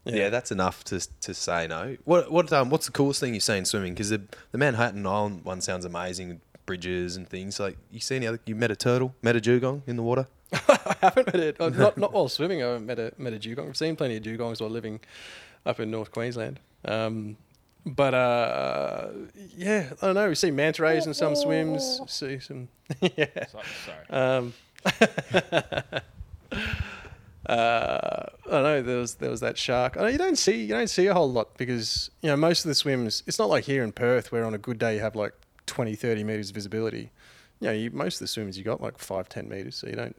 Yeah, that's enough to say no. What's the coolest thing you've seen swimming? Because the Manhattan Island one sounds amazing with bridges and things. Like, you see any other? You met a turtle, met a dugong in the water? I haven't met it. Not while swimming. I haven't met a dugong. I've seen plenty of dugongs while living up in North Queensland. But yeah, I don't know. We see manta rays in some swims. We see some. Yeah. Sorry. I don't know, there was that shark. I know you don't see a whole lot because, you know, most of the swims, it's not like here in Perth where on a good day you have like 20-30 meters visibility. You know, most of the swims you got like 5-10 meters, so you don't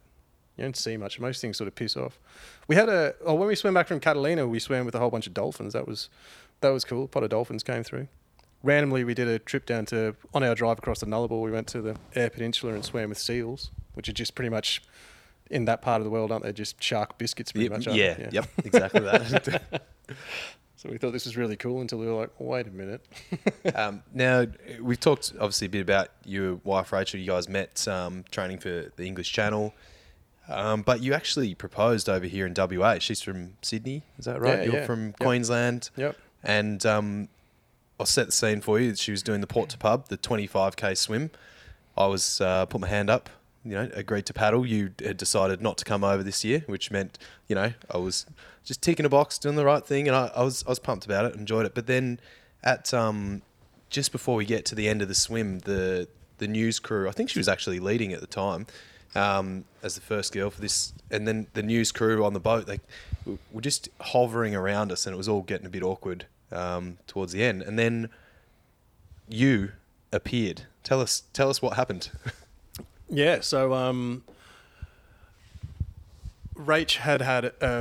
see much. Most things sort of piss off. We had when we swam back from Catalina, we swam with a whole bunch of dolphins. That was cool. A pot of dolphins came through. Randomly, we did a trip down to, on our drive across the Nullarbor, we went to the Eyre Peninsula and swam with seals, which are just pretty much, in that part of the world, aren't they just shark biscuits pretty much? Yeah, yep, exactly that. So we thought this was really cool until we were like, wait a minute. Now, we've talked obviously a bit about your wife, Rachel. You guys met training for the English Channel, but you actually proposed over here in WA. She's from Sydney, is that right? Yeah, you're from Queensland. Yep. And I'll set the scene for you. She was doing the port to pub, the 25K swim. I was put my hand up. You know, agreed to paddle. You had decided not to come over this year, which meant, you know, I was just ticking a box, doing the right thing, and I was pumped about it, enjoyed it. But then at just before we get to the end of the swim, the news crew, I think she was actually leading at the time as the first girl for this, and then the news crew on the boat, they were just hovering around us, and it was all getting a bit awkward towards the end. And then you appeared. Tell us what happened. Yeah, so Rach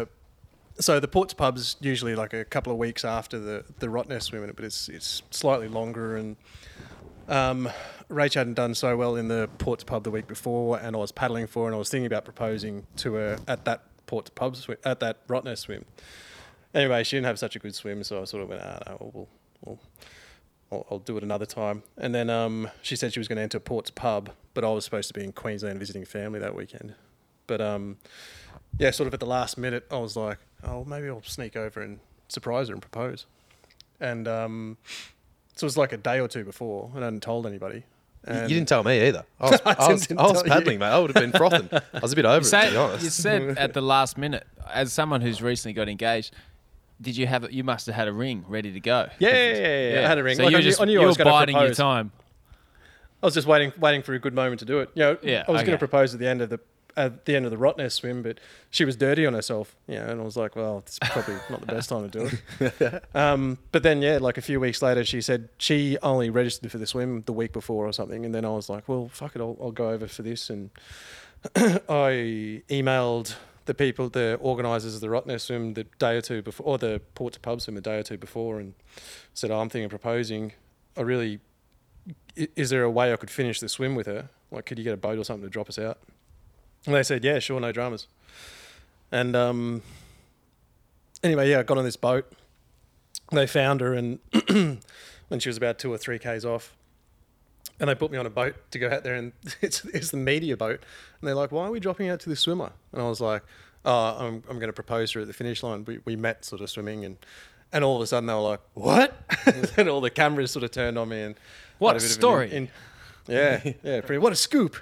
so the port to pub's usually like a couple of weeks after the Rottnest swim, but it's slightly longer, and Rach hadn't done so well in the port to pub the week before, and I was paddling for her, and I was thinking about proposing to her at that port to pub swim, at that Rottnest swim. Anyway, she didn't have such a good swim, so I sort of went, ah, no, we'll I'll do it another time. And then she said she was going to enter Port's Pub, but I was supposed to be in Queensland visiting family that weekend. But yeah, sort of at the last minute, I was like, oh, maybe I'll sneak over and surprise her and propose. And so it was like a day or two before, and I hadn't told anybody. And you didn't tell me either. I was paddling, you. Mate. I would have been frothing. I was a bit over it, to be honest. You said at the last minute, as someone who's recently got engaged, did you have? You must have had a ring ready to go. Yeah. I had a ring. So like, you were biding your time. I was just waiting for a good moment to do it. You know, yeah, I was going to propose at the end of the Rottnest swim, but she was dirty on herself. You know, and I was like, well, it's probably not the best time to do it. But then, yeah, like a few weeks later, she said she only registered for the swim the week before or something. And then I was like, well, fuck it, I'll go over for this. And I emailed the people, the organisers of the Rottnest swim the day or two before, or the Port to Pub swim the day or two before, and said, oh, I'm thinking of proposing. Is there a way I could finish the swim with her? Like, could you get a boat or something to drop us out? And they said, yeah, sure, no dramas. And anyway, yeah, I got on this boat. They found her, and when she was about 2 or 3 Ks off, and they put me on a boat to go out there, and it's the media boat. And they're like, why are we dropping out to this swimmer? And I was like, oh, I'm going to propose to her at the finish line. We met sort of swimming, and all of a sudden they were like, what? And all the cameras sort of turned on me. And what a story. Yeah, pretty. What a scoop!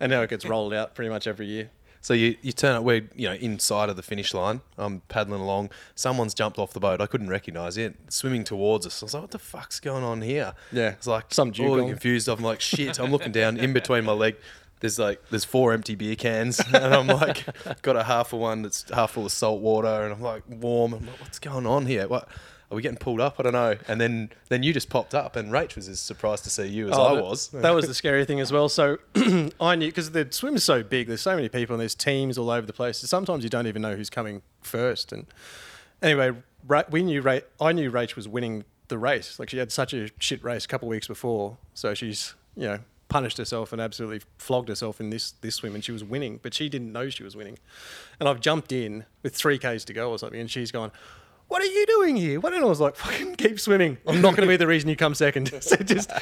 And now it gets rolled out pretty much every year. So you turn up, we're inside of the finish line. I'm paddling along. Someone's jumped off the boat. I couldn't recognise it. Swimming towards us. I was like, what the fuck's going on here? Yeah, it's like some dude confused. I'm like, shit. I'm looking down in between my leg. There's 4 empty beer cans, and I'm like, got a half of one that's half full of salt water, and I'm like warm. I'm like, what's going on here? What? Are we getting pulled up? I don't know. And then you just popped up, and Rach was as surprised to see you as I was. That was the scary thing as well. So I knew, because the swim is so big, there's so many people and there's teams all over the place. So sometimes you don't even know who's coming first. And anyway, I knew Rach was winning the race. Like, she had such a shit race a couple of weeks before. So she's, punished herself and absolutely flogged herself in this swim, and she was winning, but she didn't know she was winning. And I've jumped in with 3 Ks to go or something, and she's gone, what are you doing here? And I was like, fucking keep swimming. I'm not going to be the reason you come second. So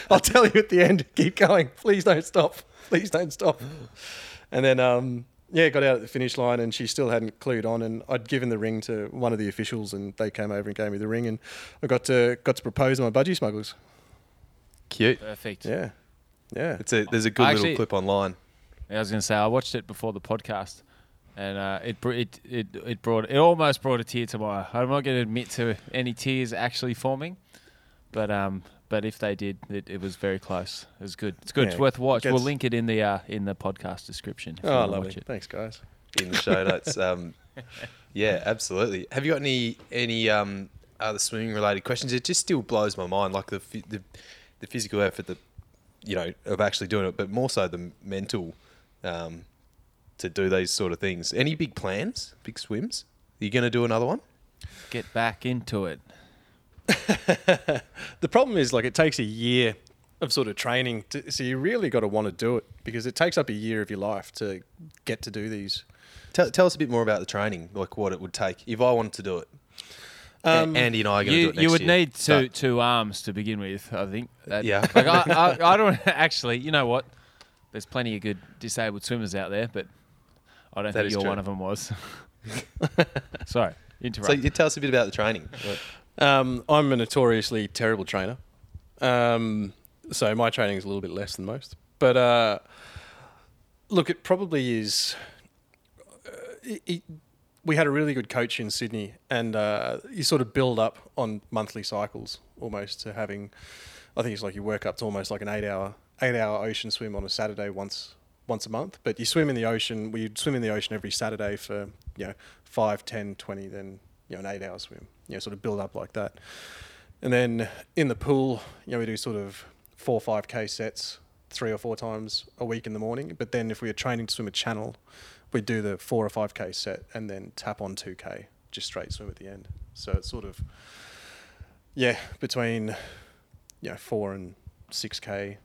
I'll tell you at the end, keep going. Please don't stop. Please don't stop. And then, got out at the finish line, and she still hadn't clued on. And I'd given the ring to one of the officials, and they came over and gave me the ring. And I got to propose to my budgie smugglers. Cute. Perfect. Yeah. There's a good little clip online. I was going to say, I watched it before the podcast. And it almost brought a tear to my eye. I'm not going to admit to any tears actually forming, but if they did, it was very close. It was good. It's good. Yeah, it's worth a watch. We'll link it in the podcast description. Oh, lovely. Thanks, guys. In the show notes. Yeah, absolutely. Have you got any other swimming related questions? It just still blows my mind, like the physical effort that of actually doing it, but more so the mental. To do these sort of things. Any big plans, big swims? Are you going to do another one? Get back into it. The problem is, like, it takes a year of sort of training. So you really got to want to do it, because it takes up a year of your life to get to do these. Tell us a bit more about the training, like what it would take if I wanted to do it. Andy and I are going to do it next year. You would need two arms to begin with, I think. Like, I don't actually, you know what? There's plenty of good disabled swimmers out there, but... I don't think you're true. One of them was. Sorry, interrupt. So you tell us a bit about the training. I'm a notoriously terrible trainer. So my training is a little bit less than most. But look, it probably is... we had a really good coach in Sydney, and you sort of build up on monthly cycles almost to having... I think it's like you work up to almost like an eight-hour ocean swim on a Saturday once a month, but you swim in the ocean. We swim in the ocean every Saturday for 5, 10, 20, then an 8-hour swim. Sort of build up like that, and then in the pool, we do sort of 4 or 5K sets 3 or 4 times a week in the morning. But then if we are training to swim a channel, we do the 4 or 5K set and then tap on 2K, just straight swim at the end. So it's sort of between 4 and 6K.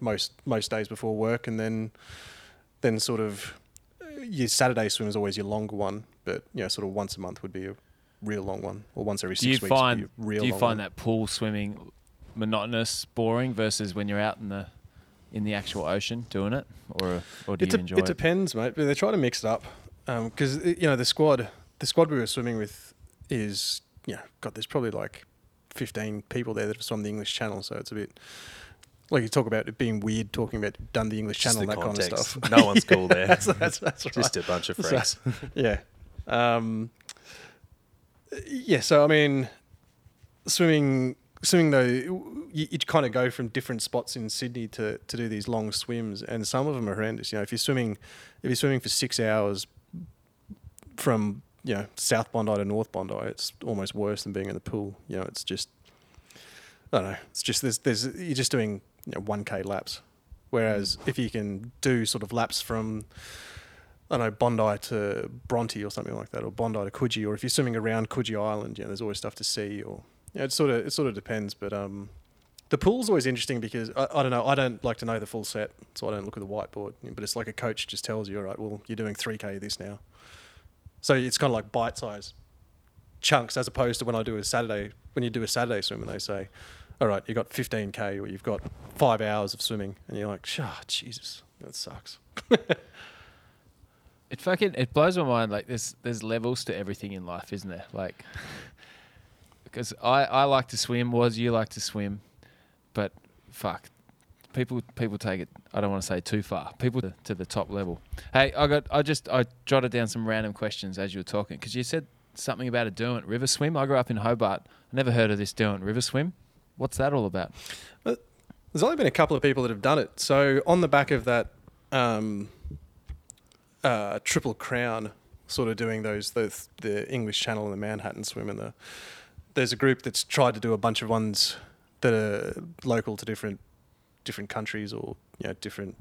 Most days before work, and then sort of your Saturday swim is always your longer one, but sort of once a month would be a real long one, or once every 6 weeks. Do you find that pool swimming monotonous, boring versus when you're out in the actual ocean doing it, or do you enjoy it? It depends, mate. But they try to mix it up because the squad we were swimming with is there's probably like 15 people there that have swum the English Channel, so it's a bit. Like you talk about it being weird, talking about done the English Channel, that context. Kind of stuff. No one's cool there. That's right. Just a bunch of freaks. So I mean, swimming though, you kind of go from different spots in Sydney to do these long swims, and some of them are horrendous. You know, if you're swimming for 6 hours from South Bondi to North Bondi, it's almost worse than being in the pool. You know, it's just I don't know. It's just you're just doing 1K laps, whereas if you can do sort of laps from Bondi to Bronte or something like that, or Bondi to Coogee, or if you're swimming around Coogee Island, there's always stuff to see. Or it sort of depends. But the pool's always interesting because I don't know. I don't like to know the full set, so I don't look at the whiteboard. But it's like a coach just tells you, all right, well, you're doing 3K this now. So it's kind of like bite-sized chunks as opposed to when you do a Saturday swim and they say, all right, you've got 15K or you've got 5 hours of swimming. And you're like, Jesus, that sucks. It blows my mind. Like there's levels to everything in life, isn't there? Like, because I like to swim, you like to swim, but fuck, people take it, I don't want to say too far, people to the top level. Hey, I jotted down some random questions as you were talking because you said something about a Derwent River swim. I grew up in Hobart. I never heard of this Derwent River swim. What's that all about? There's only been a couple of people that have done it. So on the back of that Triple Crown, sort of doing those the English Channel and the Manhattan swim, and there's a group that's tried to do a bunch of ones that are local to different countries or different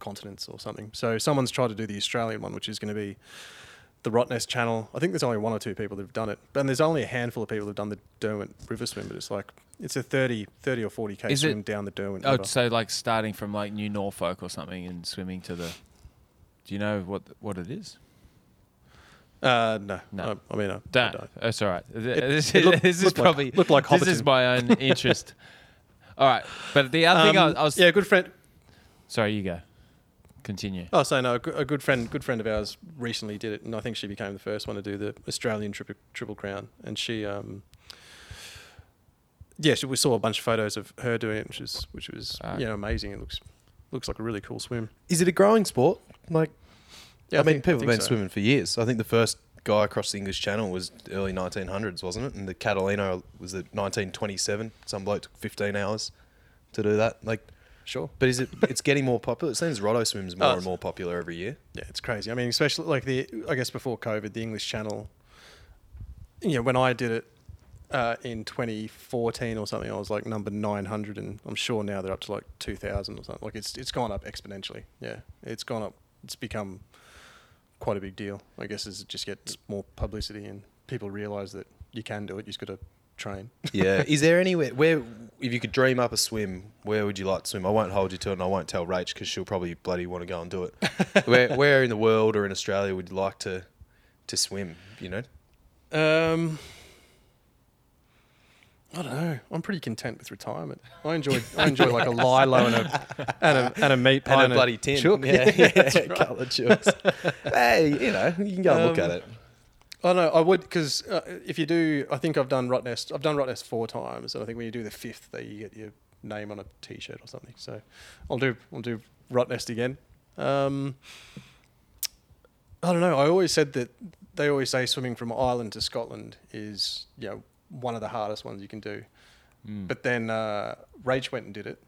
continents or something. So someone's tried to do the Australian one, which is going to be the Rottnest Channel. I think there's only one or two people that have done it, and there's only a handful of people that have done the Derwent River swim. But it's like it's a 30 or 40K swim down the Derwent River. Oh, so like starting from like New Norfolk or something and swimming to the. Do you know what it is? No. I don't. That's all right. This is my own interest. All right, but the other thing I was a good friend. Sorry, you go. Continue. Oh, so no, a good friend of ours recently did it, and I think she became the first one to do the Australian Triple Crown. And she, we saw a bunch of photos of her doing it, which was amazing. It looks like a really cool swim. Is it a growing sport? Like, people have been swimming for years. I think the first guy across the English Channel was early 1900s, wasn't it? And the Catalina was the 1927. Some bloke took 15 hours to do that. Like. Sure. But it's getting more popular? It seems Rotto swims more and more popular every year. Yeah, it's crazy. I mean, especially like before COVID, the English Channel, when I did it in 2014 or something, I was like number 900, and I'm sure now they're up to like 2,000 or something. Like it's gone up exponentially. Yeah, it's gone up. It's become quite a big deal, I guess, as it just gets more publicity and people realise that you can do it. You just got to train. Yeah. Is there anywhere where, if you could dream up a swim, where would you like to swim? I won't hold you to it, and I won't tell Rach because she'll probably bloody want to go and do it. Where in the world or in Australia would you like to swim? I don't know. I'm pretty content with retirement. I enjoy like a lilo and a meat pie and a bloody tin. Chook. Yeah, that's right. Coloured chooks. Hey, you can go and look at it. Oh no, I would, because if you do, I think I've done Rottnest 4 times, and I think when you do the 5th, you get your name on a T-shirt or something. So I'll do Rottnest again. I don't know. I always said that they always say swimming from Ireland to Scotland is one of the hardest ones you can do. Mm. But then Rach went and did it.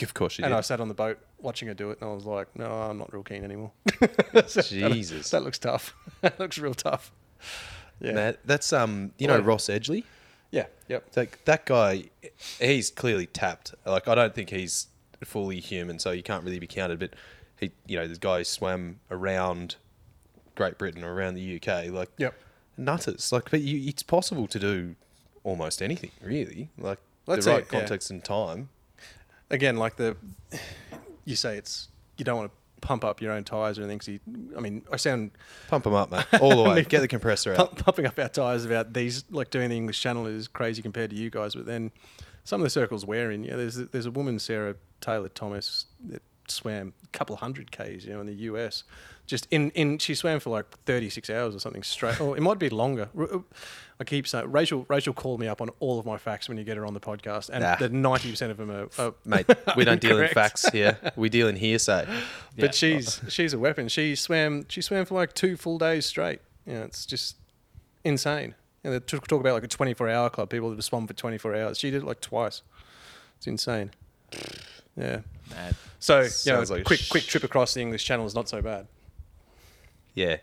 Of course she did. And I sat on the boat watching her do it, and I was like, no, I'm not real keen anymore. Jesus, that looks tough. That looks real tough. Yeah, that's Ross Edgley. Yeah, yep. Like that guy, he's clearly tapped. Like I don't think he's fully human, so you can't really be counted. But he, this guy swam around Great Britain or around the UK, like nutters. Like, but it's possible to do almost anything, really. Like context and time. Again, like you say, you don't want to pump up your own tyres or anything. Pump them up, mate. All the way. Get the compressor out. Pumping up our tyres about these, like doing the English Channel is crazy compared to you guys. But then some of the circles we're in, yeah, there's a woman, Sarah Taylor Thomas, that swam a couple hundred Ks, in the US. Just she swam for like 36 hours or something straight. Or it might be longer. I keep saying, Rachel called me up on all of my facts when you get her on the podcast, and the 90% of them are mate, we don't deal in facts here. We deal in hearsay. Yeah. But she's a weapon. She swam for like 2 full days straight. It's just insane. And they talk about like a 24-hour club, people that swam for 24 hours. She did it like twice. It's insane. Yeah. Mad. So, like quick trip across the English Channel is not so bad. Yeah.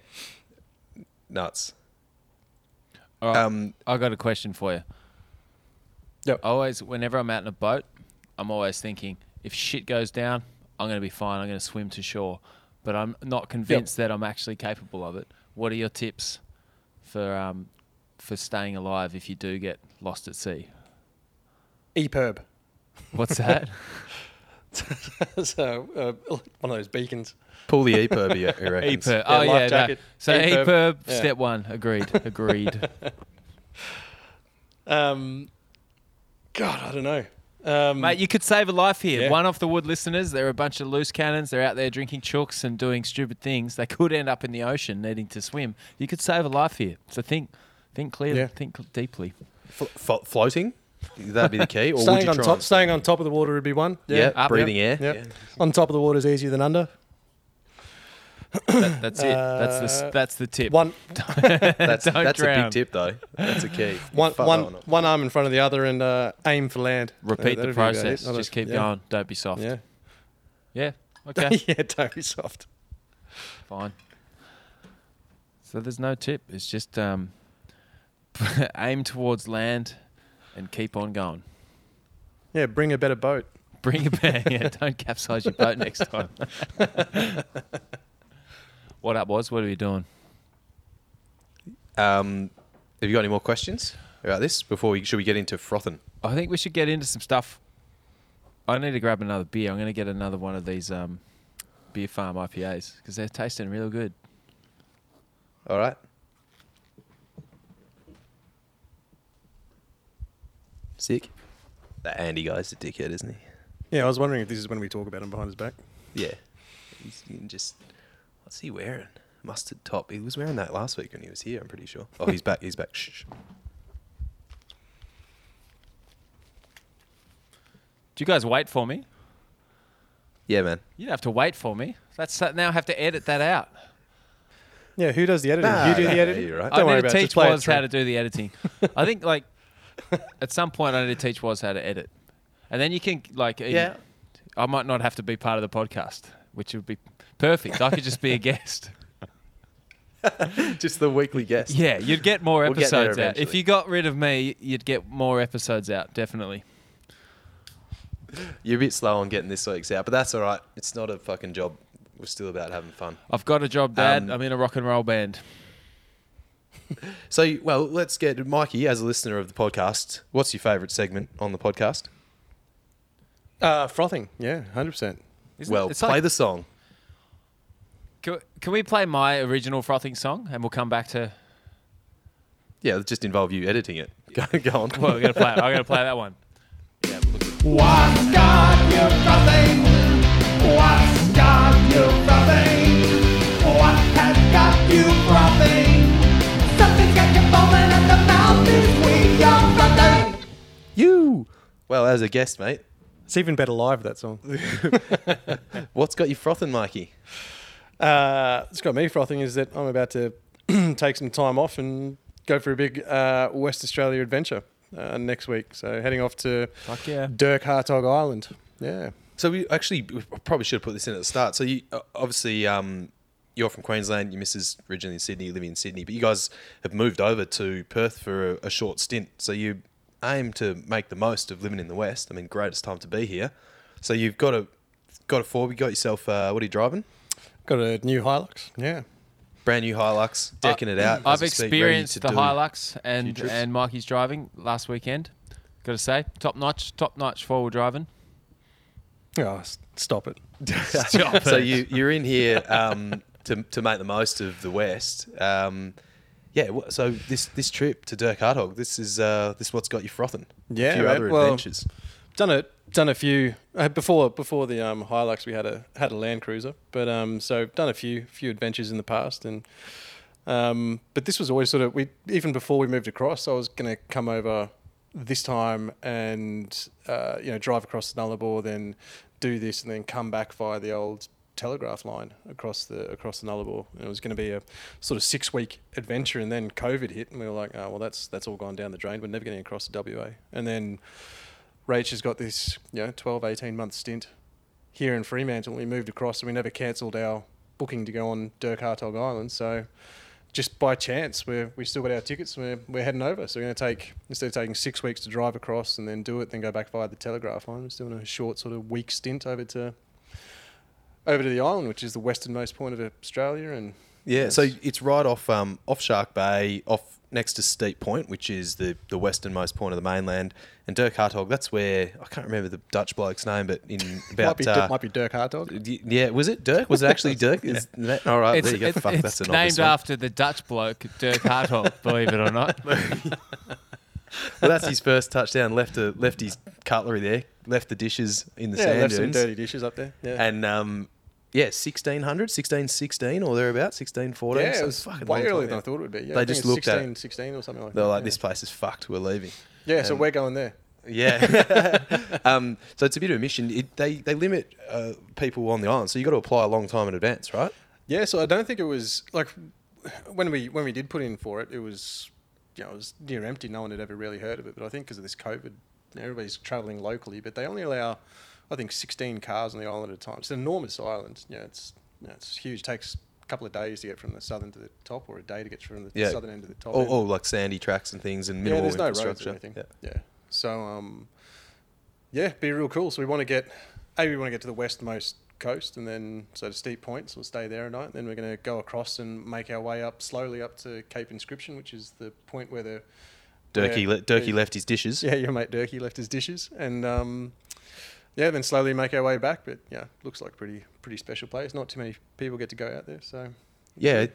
Nuts. All right, I got a question for you. Yep. Whenever I'm out in a boat, I'm always thinking, if shit goes down, I'm going to be fine. I'm going to swim to shore. But I'm not convinced that I'm actually capable of it. What are your tips for staying alive if you do get lost at sea? EPIRB. What's that? So one of those beacons. Pull the EPIRB, you reckon? EPIRB. Oh, yeah. Jacket. No. So EPIRB, step one. Agreed. God, I don't know. Mate, you could save a life here. Yeah. One Off the Wood listeners, they're a bunch of loose cannons. They're out there drinking chooks and doing stupid things. They could end up in the ocean needing to swim. You could save a life here. So think clearly, think deeply. Floating? That'd be the key. Or staying on top of the water would be one. Yeah, breathing air. Yeah. On top of the water is easier than under. That's it. That's the tip. One. that's a big tip though. That's a key. One arm in front of the other and aim for land. Repeat the process. Just keep going. Don't be soft. Yeah. Yeah. Okay. Yeah. Don't be soft. Fine. So there's no tip. It's just aim towards land. And keep on going. Yeah, bring a better boat. Don't capsize your boat next time. What up, Woz? What are you doing? Have you got any more questions about this before should we get into frothing? I think we should get into some stuff. I need to grab another beer. I'm going to get another one of these Beer Farm IPAs because they're tasting real good. All right. Sick. That Andy guy's a dickhead, isn't he? Yeah, I was wondering if this is when we talk about him behind his back. Yeah. He's just... What's he wearing? Mustard top. He was wearing that last week when he was here, I'm pretty sure. Oh, he's back. Shh. Do you guys wait for me? Yeah, man. You don't have to wait for me. Now I have to edit that out. Yeah, who does the editing? You do the editing? Yeah, you're right. Don't worry about it. I need to teach Woz how to do the editing. I think, at some point, I need to teach Woz how to edit. And then you can, I might not have to be part of the podcast, which would be perfect. I could just be a guest. Just the weekly guest. Yeah, you'd get more episodes out. If you got rid of me, you'd get more episodes out, definitely. You're a bit slow on getting this week's out, but that's all right. It's not a fucking job. We're still about having fun. I've got a job, Dad. I'm in a rock and roll band. So, let's get Mikey, as a listener of the podcast, what's your favourite segment on the podcast? Frothing, yeah, 100%. Play the song. Can we play my original frothing song and we'll come back to... Yeah, it'll just involve you editing it. Go on. Well, I'm going to play that one. Yeah, what's got you frothing? What's got you frothing? What has got you frothing? You. Well, as a guest, mate. It's even better live, that song. What's got you frothing, Mikey? What's got me frothing is that I'm about to take some time off and go for a big West Australia adventure next week. So heading off to Dirk Hartog Island. Yeah. So we probably should have put this in at the start. So you obviously... You're from Queensland, your missus originally in Sydney, living in Sydney, but you guys have moved over to Perth for a short stint. So you aim to make the most of living in the West. I mean, greatest time to be here. So you've got a Ford, you got yourself, what are you driving? Got a new Hilux, yeah. Brand new Hilux, decking it out. I've experienced the Hilux and Mikey's driving last weekend. Got to say, top notch, 4-wheel driving. Oh, stop it. Stop it. So you're in here to make the most of the West. Yeah, so this trip to Dirk Hartog, this is what's got you frothing. Yeah, a few other adventures. Done a few before the Hilux. We had a Land Cruiser, but so done a few adventures in the past, and but this was always sort of even before we moved across. I was going to come over this time and drive across the Nullarbor, then do this, and then come back via the old telegraph line across the Nullarbor. And it was going to be a sort of 6-week adventure, and then COVID hit, and we were like, oh well, that's all gone down the drain. We're never getting across the WA, and then. Rach has got this 12, 18-month stint here in Fremantle. We moved across and we never cancelled our booking to go on Dirk Hartog Island. So just by chance, we still got our tickets and we're heading over. So we're going to take, instead of taking 6 weeks to drive across and then do it, then go back via the telegraph line, we're still doing a short sort of week stint over to the island, which is the westernmost point of Australia. And yeah, so it's right off Shark Bay, off next to Steep Point, which is the westernmost point of the mainland. And Dirk Hartog, that's where, I can't remember the Dutch bloke's name, but in about... might be Dirk Hartog. Yeah, was it Dirk? Was it actually Dirk? Is that, all right, there you go. That's an obvious one. Named after the Dutch bloke, Dirk Hartog, believe it or not. Well, that's his first touchdown. Left his cutlery there, left the dishes in the sand dunes. Yeah, left some dirty dishes up there. Yeah. And... 1616 or thereabouts, 1614. Yeah, it was fucking way earlier than I thought it would be. Yeah, they just looked at 1616 or something like that. They're like, this place is fucked, we're leaving. Yeah, so we're going there. Yeah. So it's a bit of a mission. They limit people on the island, so you've got to apply a long time in advance, right? Yeah, so I don't think it was, like, when we did put in for it, it was near empty. No one had ever really heard of it, but I think because of this COVID, everybody's travelling locally, but they only allow... I think 16 cars on the island at a time. It's an enormous island. Yeah, it's huge. It takes a couple of days to get from the southern to the top, or a day to get from the southern end to the top. All like sandy tracks and things, and minimal infrastructure. There's no roads or anything. Yeah. So be real cool. So we want to get to the westmost coast, and then to Steep Point, so we'll stay there a night. And then we're going to go across and make our way up slowly up to Cape Inscription, which is the point where the Durkee left his dishes. Yeah, your mate Durkee left his dishes, and. Yeah, then slowly make our way back, but yeah, looks like a pretty special place. Not too many people get to go out there, so... Yeah,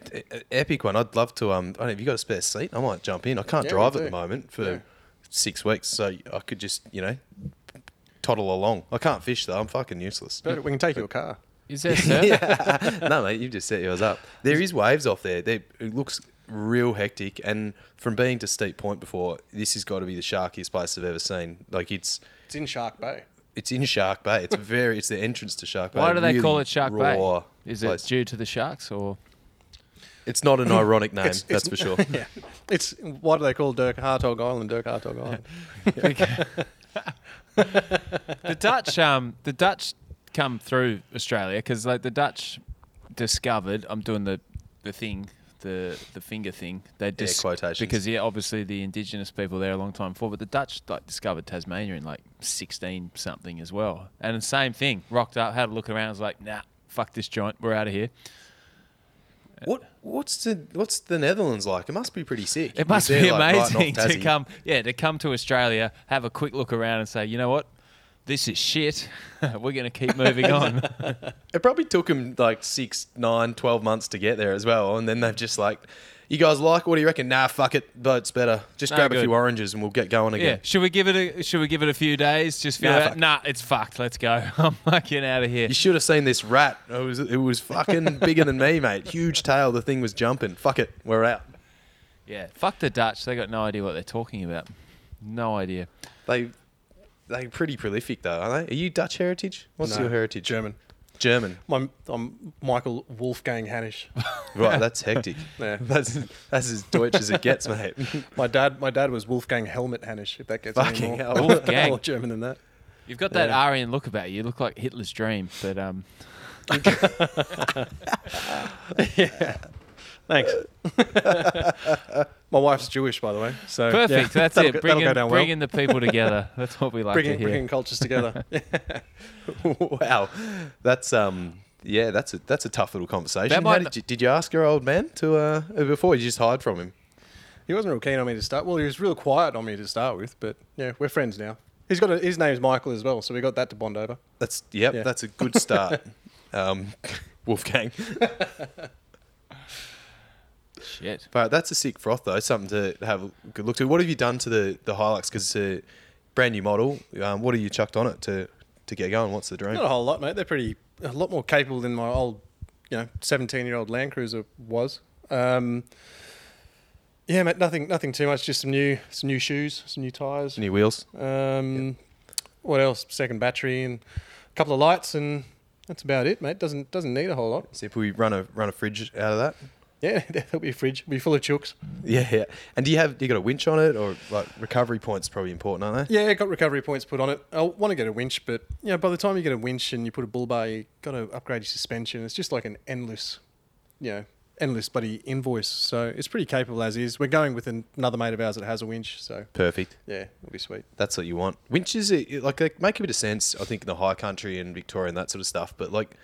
epic one. I'd love to... I don't know, have you got a spare seat? I might jump in. I can't drive at the moment for 6 weeks, so I could just, toddle along. I can't fish, though. I'm fucking useless. But we can take your car. Is there surf? No, mate, you've just set yours up. There is waves off there. It looks real hectic, and from being to Steep Point before, this has got to be the sharkiest place I've ever seen. Like, it's in Shark Bay. It's in Shark Bay. It's the entrance to Shark Bay. Why do they call it Shark Bay? Is it due to the sharks or? It's not an ironic name, that's for sure. Yeah. It's why do they call Dirk Hartog Island? The Dutch come through Australia because like the Dutch discovered. I'm doing the thing. The finger thing, they quotations because obviously the indigenous people there a long time before, but the Dutch discovered Tasmania in like 16 something as well, and the same thing. Rocked up, had a look around, was like, nah, fuck this joint, we're out of here. What's the Netherlands like? It must be pretty sick. It must be like amazing right to come to Australia, have a quick look around, and say, you know what. This is shit. We're going to keep moving on. It probably took them like 6, 9, 12 months to get there as well. And then they've just like, you guys like, what do you reckon? Nah, fuck it. Boat's better. Just grab a few oranges and we'll get going again. Yeah. Should we give it a few days? Just feel out? Nah, it's fucked. Let's go. I'm fucking out of here. You should have seen this rat. It was fucking bigger than me, mate. Huge tail. The thing was jumping. Fuck it. We're out. Yeah. Fuck the Dutch. They got no idea what they're talking about. No idea. They're pretty prolific, though, aren't they? Are you Dutch heritage? What's your heritage? German. I'm Michael Wolfgang Hanisch. Right, that's hectic. Yeah. That's as Deutsch as it gets, mate. My dad was Wolfgang Helmut Hanisch, if that gets any more, Wolfgang. More German than that. You've got that Aryan look about you. You look like Hitler's dream, but... yeah. Thanks. My wife's Jewish, by the way. So perfect. That's it. Bringing the people together. That's what we like to hear. Bringing cultures together. Wow, that's a tough little conversation. Did you ask your old man to before? You just hide from him. He wasn't real keen on me to start. Well, he was real quiet on me to start with, but yeah, we're friends now. He's got his name's Michael as well, so we got that to bond over. That's a good start, Wolfgang. Shit. But that's a sick froth though, something to have a good look to. What have you done to the Hilux? Because it's a brand new model. What have you chucked on it to get going? What's the dream? Not a whole lot, mate. They're a lot more capable than my old, 17-year-old Land Cruiser was. Yeah, mate, nothing too much. Just some new shoes, some new tyres, new wheels. What else? Second battery and a couple of lights, and that's about it, mate. Doesn't need a whole lot. See if we run a fridge out of that. Yeah, that'll be a fridge. It'll be full of chooks. Yeah. And do you got a winch on it, or like recovery points? Probably important, aren't they? Yeah, I got recovery points put on it. I want to get a winch, but by the time you get a winch and you put a bull bar, you got to upgrade your suspension. It's just like an endless bloody invoice, so it's pretty capable as is. We're going with another mate of ours that has a winch, so perfect. Yeah, it'll be sweet. That's what you want. Winches they make a bit of sense, I think, in the high country and Victoria and that sort of stuff, but like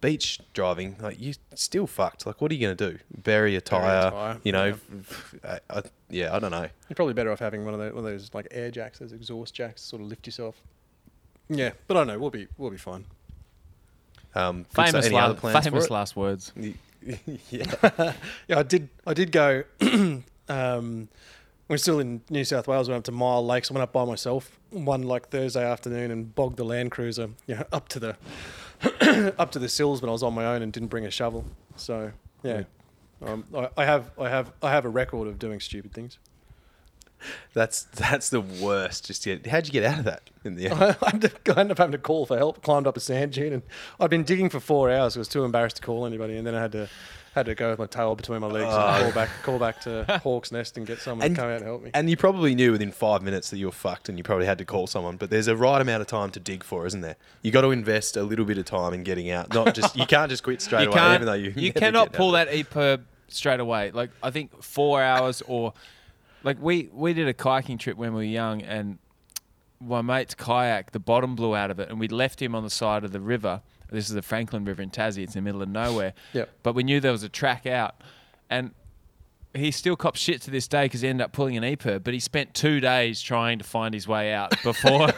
beach driving, like you're still fucked. Like, what are you going to do? Bury a tyre? I don't know. You're probably better off having one of those like air jacks, those exhaust jacks, sort of lift yourself. Yeah, but I don't know. We'll be fine. Famous last words. Yeah. Yeah, I did go we're still in New South Wales. Went up to Mile Lakes. I went up by myself one like Thursday afternoon and bogged the Land Cruiser up to the sills, but I was on my own and didn't bring a shovel. So yeah. I have a record of doing stupid things. That's the worst. Just yet, how'd you get out of that in the end? I ended up having to call for help. Climbed up a sand dune, and I'd been digging for 4 hours. I was too embarrassed to call anybody, and then I had to go with my tail between my legs and call back to Hawk's Nest and get someone to come out and help me. And you probably knew within 5 minutes that you were fucked, and you probably had to call someone. But there's a right amount of time to dig for, isn't there? You got to invest a little bit of time in getting out. Not just you can't just quit straight away, even though you cannot pull that EPIRB straight away. Like, I think 4 hours or. Like, we did a kayaking trip when we were young, and my mate's kayak, the bottom blew out of it, and we left him on the side of the river. This is the Franklin River in Tassie. It's in the middle of nowhere. Yep. But we knew there was a track out, and he still cops shit to this day because he ended up pulling an EPIRB, but he spent 2 days trying to find his way out before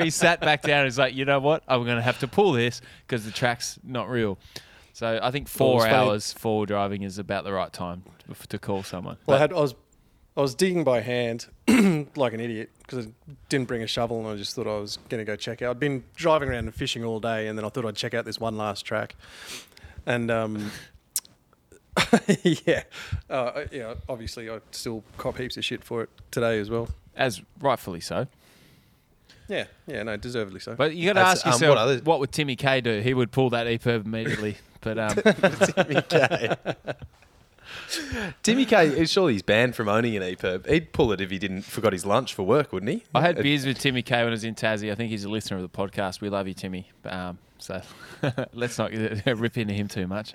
he sat back down and was like, you know what, I'm going to have to pull this because the track's not real. So I think 4 hours four-wheel driving is about the right time to call someone. Well, I was digging by hand like an idiot because I didn't bring a shovel, and I just thought I was going to go check out. I'd been driving around and fishing all day, and then I thought I'd check out this one last track. And obviously I still cop heaps of shit for it today as well. As rightfully so. Yeah, no, deservedly so. But you got to ask yourself, what would Timmy K do? He would pull that EPIRB immediately. But Timmy K. Timmy K, surely he's banned from owning an EPIRB. He'd pull it if he forgot his lunch for work, wouldn't he? I had beers with Timmy K when I was in Tassie. I think he's a listener of the podcast. We love you, Timmy. So let's not rip into him too much.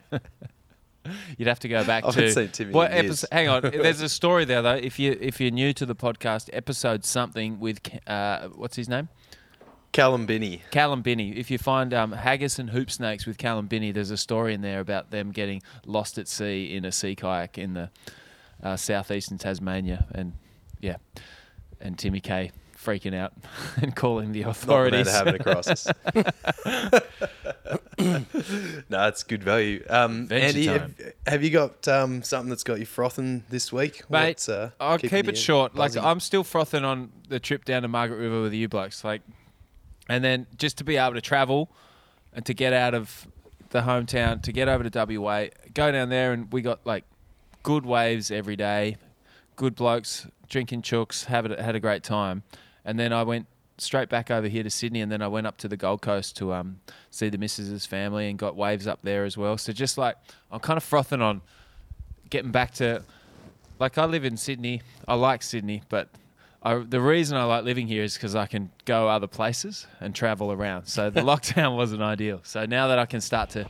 You'd have to go back to... I haven't seen Timmy in years. Hang on. There's a story there, though. If you're new to the podcast, episode something with... what's his name? Callum Binney. If you find haggis and hoop snakes with Callum Binney, there's a story in there about them getting lost at sea in a sea kayak in the southeastern Tasmania, and Timmy K freaking out and calling the authorities. Not bad to have it across. No, it's good value. Andy, have you got something that's got you frothing this week, mate? I'll keep it short. Buzzing. Like, I'm still frothing on the trip down to Margaret River with you blokes. Like. And then just to be able to travel and to get out of the hometown, to get over to WA, go down there, and we got like good waves every day, good blokes, drinking chooks, had a great time. And then I went straight back over here to Sydney, and then I went up to the Gold Coast to see the missus' family and got waves up there as well. So just like, I'm kind of frothing on getting back to, like, I live in Sydney. I like Sydney, but... the reason I like living here is because I can go other places and travel around. So the lockdown wasn't ideal. So now that I can start to,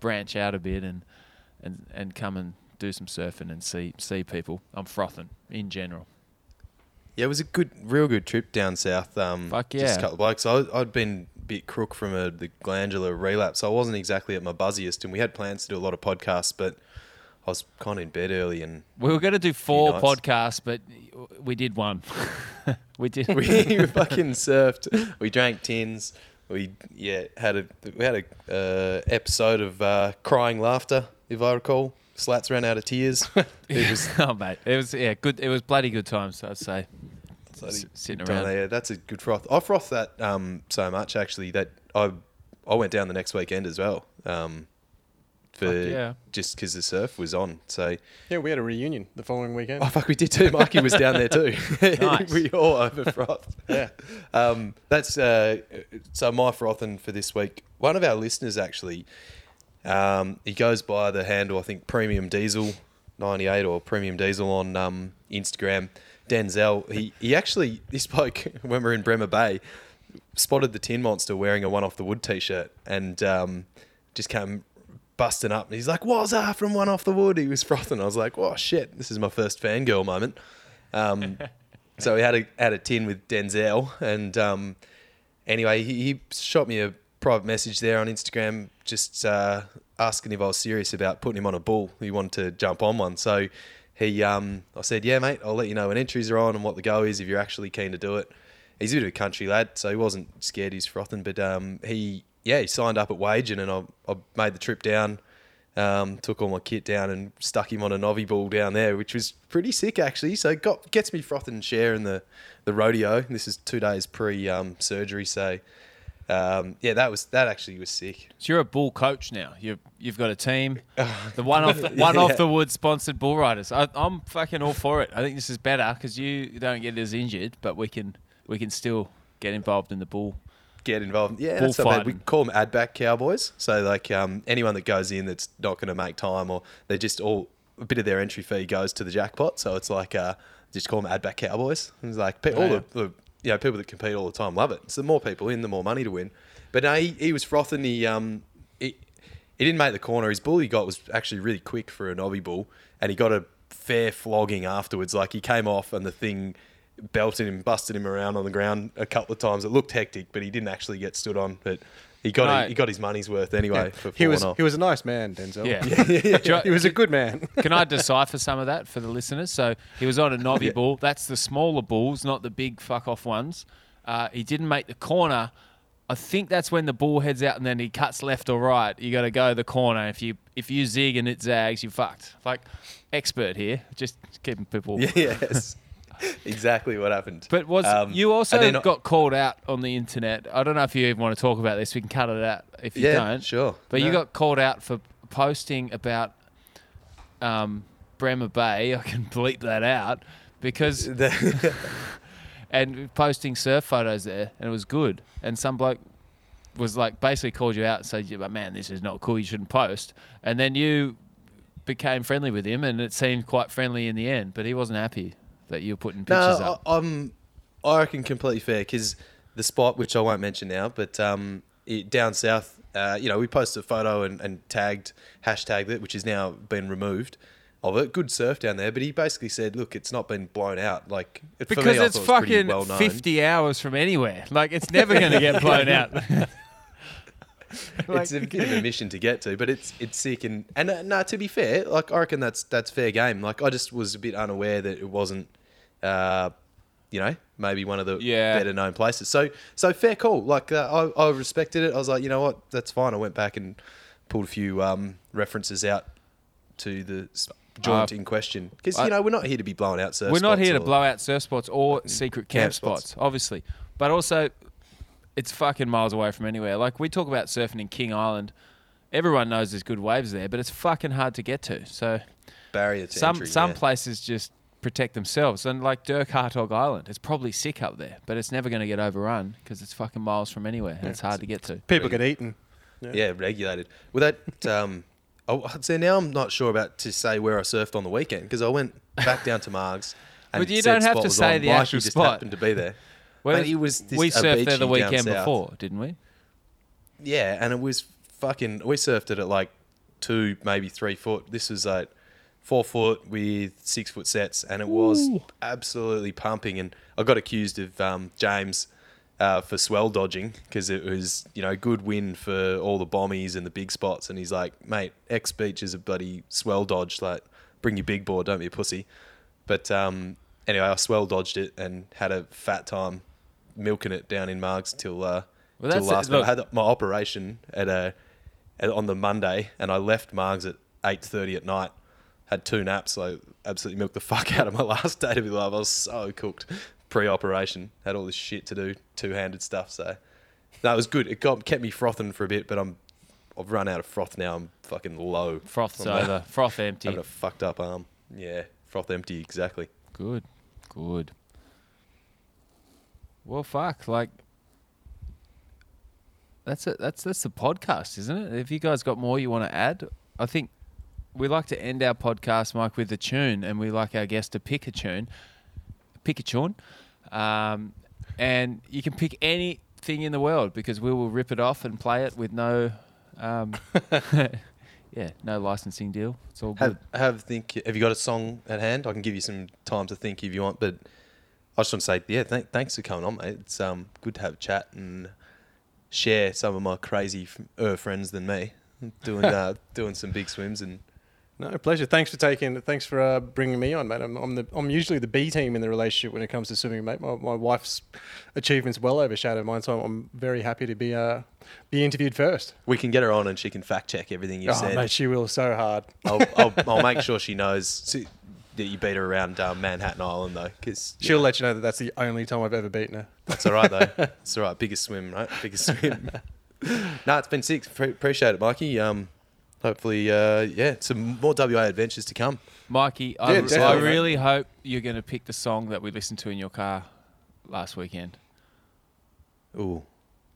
branch out a bit and come and do some surfing and see people, I'm frothing in general. Yeah, it was a real good trip down south. Fuck yeah. Just a couple of blokes. I'd been a bit crook from the glandular relapse. I wasn't exactly at my buzziest, and we had plans to do a lot of podcasts, but I was kind of in bed early, and we were going to do four podcasts, but we did one. We fucking surfed. We drank tins. We had a episode of crying laughter, if I recall. Slats ran out of tears. It was good. It was bloody good times, I'd say. Sitting around there, that's a good froth. I frothed that so much actually that I went down the next weekend as well. Just because the surf was on. So yeah, we had a reunion the following weekend. Oh fuck, we did too. Mikey was down there too. Nice. We all over frothed. Yeah. That's so my frothing for this week. One of our listeners actually, he goes by the handle I think Premium Diesel 98 or Premium Diesel on Instagram. Denzel, he actually, this bloke, when we were in Bremer Bay, spotted the Tin Monster wearing a One Off The Wood t-shirt and just came busting up. And he's like, Wazza from One Off The Wood. He was frothing. I was like, oh, shit, this is my first fangirl moment. So we had a tin with Denzel. And anyway, he shot me a private message there on Instagram just asking if I was serious about putting him on a bull. He wanted to jump on one. So... I said, yeah, mate, I'll let you know when entries are on and what the go is if you're actually keen to do it. He's a bit of a country lad, so he wasn't scared he's frothing, but he signed up at Wagen and I made the trip down, took all my kit down and stuck him on a Novi ball down there, which was pretty sick actually. So gets me frothing and share in the rodeo. This is 2 days pre-surgery, so... that actually was sick. So you're a bull coach now. You've got a team. The One Off The Wood sponsored bull riders. I'm fucking all for it. I think this is better because you don't get as injured, but we can still get involved in the bull. Get involved. Yeah, that's so bad. We call them ad-back cowboys. So like anyone that goes in that's not going to make time, or they're just all a bit of their entry fee goes to the jackpot. So it's like just call them ad-back cowboys. It's like the people that compete all the time love it. So the more people in, the more money to win. But no, he was frothing. He didn't make the corner. His bull he got was actually really quick for a knobby bull, and he got a fair flogging afterwards. Like he came off and the thing belted him, busted him around on the ground a couple of times. It looked hectic, but he didn't actually get stood on. But he got his money's worth anyway. Yeah. He was a nice man, Denzel. Yeah. He was a good man. Can I decipher some of that for the listeners? So he was on a knobby bull. That's the smaller bulls, not the big fuck off ones. He didn't make the corner. I think that's when the bull heads out and then he cuts left or right. You got to go the corner. If you zig and it zags, you're fucked. Like expert here, just keeping people. Yes. Exactly what happened. But you also got called out on the internet. I don't know if you even want to talk about this. We can cut it out if you don't. Yeah, sure. But you got called out for posting about Bremer Bay. I can bleep that out because... and posting surf photos there, and it was good. And some bloke was like basically called you out and said, yeah, man, this is not cool. You shouldn't post. And then you became friendly with him, and it seemed quite friendly in the end, but he wasn't happy that you're putting pictures up. I reckon completely fair because the spot, which I won't mention now, but down south, we posted a photo and hashtagged it, which has now been removed of it. Good surf down there, but he basically said, look, it's not been blown out. Like because it's fucking 50 hours from anywhere. Like it's never going to get blown out. It's a bit of a mission to get to, but it's sick and to be fair, like I reckon that's fair game. Like I just was a bit unaware that it wasn't, maybe one of the better known places. So fair call. Like I respected it. I was like, you know what, that's fine. I went back and pulled a few references out to the joint in question because we're not here to be blowing out surf spots. We're not here to blow out surf spots or secret camp spots, obviously, but also. It's fucking miles away from anywhere. Like, we talk about surfing in King Island. Everyone knows there's good waves there, but it's fucking hard to get to. So, barrier to entry. Some places just protect themselves. And, like, Dirk Hartog Island, it's probably sick up there, but it's never going to get overrun because it's fucking miles from anywhere and it's hard to get to. People get eaten. Yeah, regulated. Well, that... I'd say now I'm not sure about to say where I surfed on the weekend because I went back down to Marg's. But you don't have to say the actual spot. Just happened to be there. Well, mate, we surfed there the weekend before, didn't we? Yeah, and it was fucking... We surfed it at like 2, maybe 3 foot. This was like 4 foot with 6 foot sets, and it was absolutely pumping. And I got accused of James for swell dodging, because it was, you know, good win for all the bombies and the big spots. And he's like, mate, X Beach is a bloody swell dodge. Like, bring your big board, don't be a pussy. But anyway, I swell dodged it and had a fat time milking it down in Margs till last night. I had my operation on the Monday, and I left Margs at 8:30 at night. Had two naps, so I absolutely milked the fuck out of my last day to be alive. I was so cooked. Pre-operation, had all this shit to do, two-handed stuff. So that was good. It kept me frothing for a bit, but I've run out of froth now. I'm fucking low. Froth's over. Froth empty. Having a fucked up arm. Yeah, froth empty, exactly. Good. Well, fuck. Like, that's the podcast, isn't it? If you guys got more you want to add, I think we like to end our podcast, Mike, with a tune, and we like our guests to pick a tune. And you can pick anything in the world, because we will rip it off and play it with no, no licensing deal. It's all good. Have you got a song at hand? I can give you some time to think if you want, but I just want to say, thanks for coming on, mate. It's good to have a chat and share some of my crazy friends than me doing doing some big swims and. No, pleasure. Thanks for bringing me on, mate. I'm usually the B team in the relationship when it comes to swimming, mate. My wife's achievements well overshadow mine, so I'm very happy to be interviewed first. We can get her on and she can fact check everything you said. Mate, she will so hard. I'll make sure she knows that you beat her around Manhattan Island, though, because she'll let you know that's the only time I've ever beaten her. That's all right, though. It's all right. Biggest swim, right? Biggest swim. No, it's been sick. Appreciate it, Mikey. Hopefully, some more WA adventures to come. Mikey, I really hope you're going to pick the song that we listened to in your car last weekend. Ooh.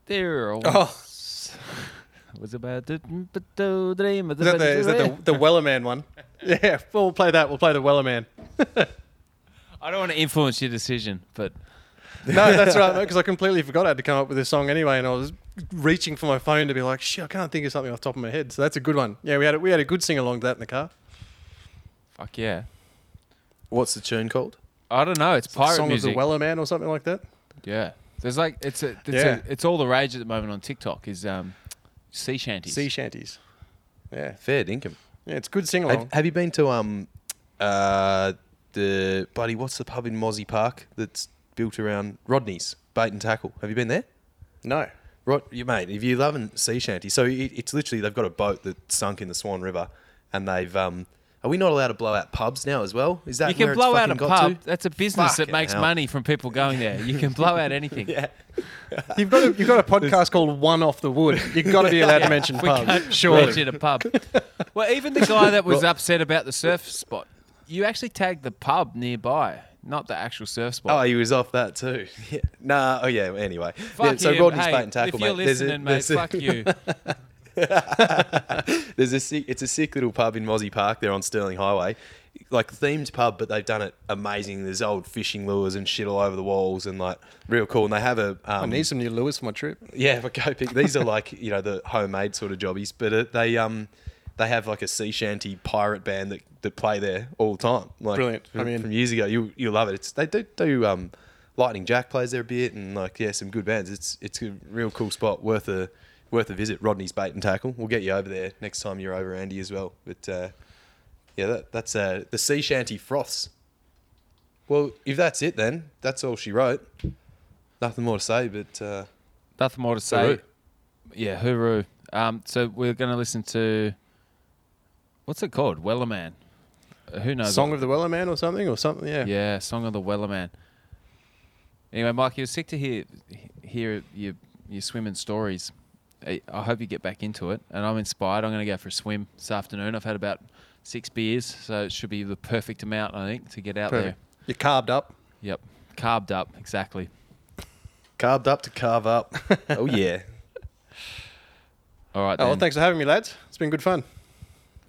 There was about the dream. Is that the Wellerman one? Yeah, we'll play that. We'll play the Wellerman. I don't want to influence your decision, but... No, that's right, because I completely forgot I had to come up with this song anyway, and I was reaching for my phone to be like, shit, I can't think of something off the top of my head. So that's a good one. Yeah, we had a good sing-along to that in the car. Fuck yeah. What's the tune called? I don't know. It's pirate song music. Song of the Wellerman or something like that? Yeah. There's like, it's all the rage at the moment on TikTok is sea shanties. Sea shanties. Yeah. Fair dinkum. Yeah, it's good sing-along. Have you been to what's the pub in Mozzie Park that's built around Rodney's Bait and Tackle? Have you been there? No. Right, mate, if you're loving sea shanty, so it's literally, they've got a boat that sunk in the Swan River, and they've are we not allowed to blow out pubs now as well? Is that you can blow out a pub? That's a business that makes money from people going there. You can blow out anything. Yeah. You've got a podcast called One Off the Wood. You've got to be allowed to mention pubs. Sure, mention a pub. Well, even the guy that was upset about the surf spot, you actually tagged the pub nearby. Not the actual surf spot. Oh, he was off that too. Yeah. Nah, anyway. Fuck so Rodney's Bait and Tackle, mate. If you're listening, fuck you. It's a sick little pub in Mozzie Park there on Sterling Highway. Like, themed pub, but they've done it amazing. There's old fishing lures and shit all over the walls and, like, real cool. And they have a... I need some new lures for my trip. Yeah, but go pick... These are, like, you know, the homemade sort of jobbies. But they have, like, a sea shanty pirate band that play there all the time. Like, brilliant. From years ago, you'll love it. They do Lightning Jack plays there a bit, and some good bands. It's a real cool spot, worth a visit. Rodney's Bait and Tackle. We'll get you over there next time you're over, Andy, as well. But that's the sea shanty froths. Well, if that's it, then that's all she wrote. Nothing more to say, but nothing more to say. Hooroo. Yeah, hooroo. So we're going to listen to what's it called? Wellerman. Who knows? Song of the Wellerman or something, yeah. Yeah, Song of the Wellerman. Anyway, Mike, it was sick to hear your swimming stories. I hope you get back into it. And I'm inspired. I'm going to go for a swim this afternoon. I've had about 6 beers, so it should be the perfect amount, I think, to get out there. You're carved up. Yep. Carved up, exactly. Carved up to carve up. Oh, yeah. All right, then. Well, thanks for having me, lads. It's been good fun.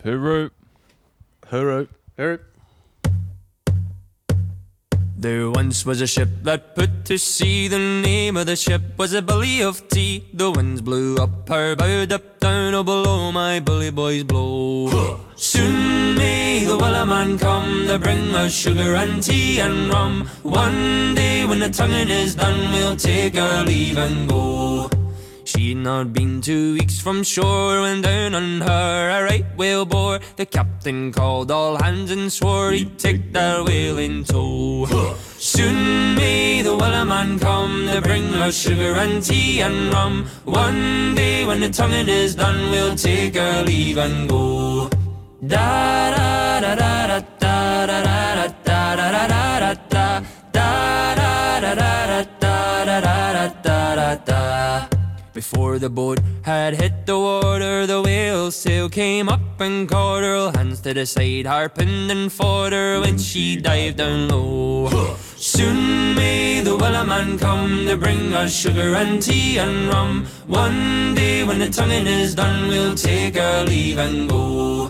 Hooroo. Hooroo. Hooroo. There once was a ship that put to sea. The name of the ship was a Bully of Tea. The winds blew up her bow, up down, oh below my bully boys blow. Soon may the Wellerman come to bring us sugar and tea and rum. One day when the tonguing is done, we'll take our leave and go. She'd not been 2 weeks from shore when down on her a right whale bore. The captain called all hands and swore he'd take their whale in tow. Soon may the Wellerman come to bring us sugar and tea and rum. One day when the tonguing is done, we'll take our leave and go. Da da da da da da da da da da da da da da da da da. Before the boat had hit the water, the whale's sail came up and caught her. Hands to the side, harping and fought her when she dived down low. Soon may the Wellerman come to bring us sugar and tea and rum. One day when the tonguing is done, we'll take our leave and go.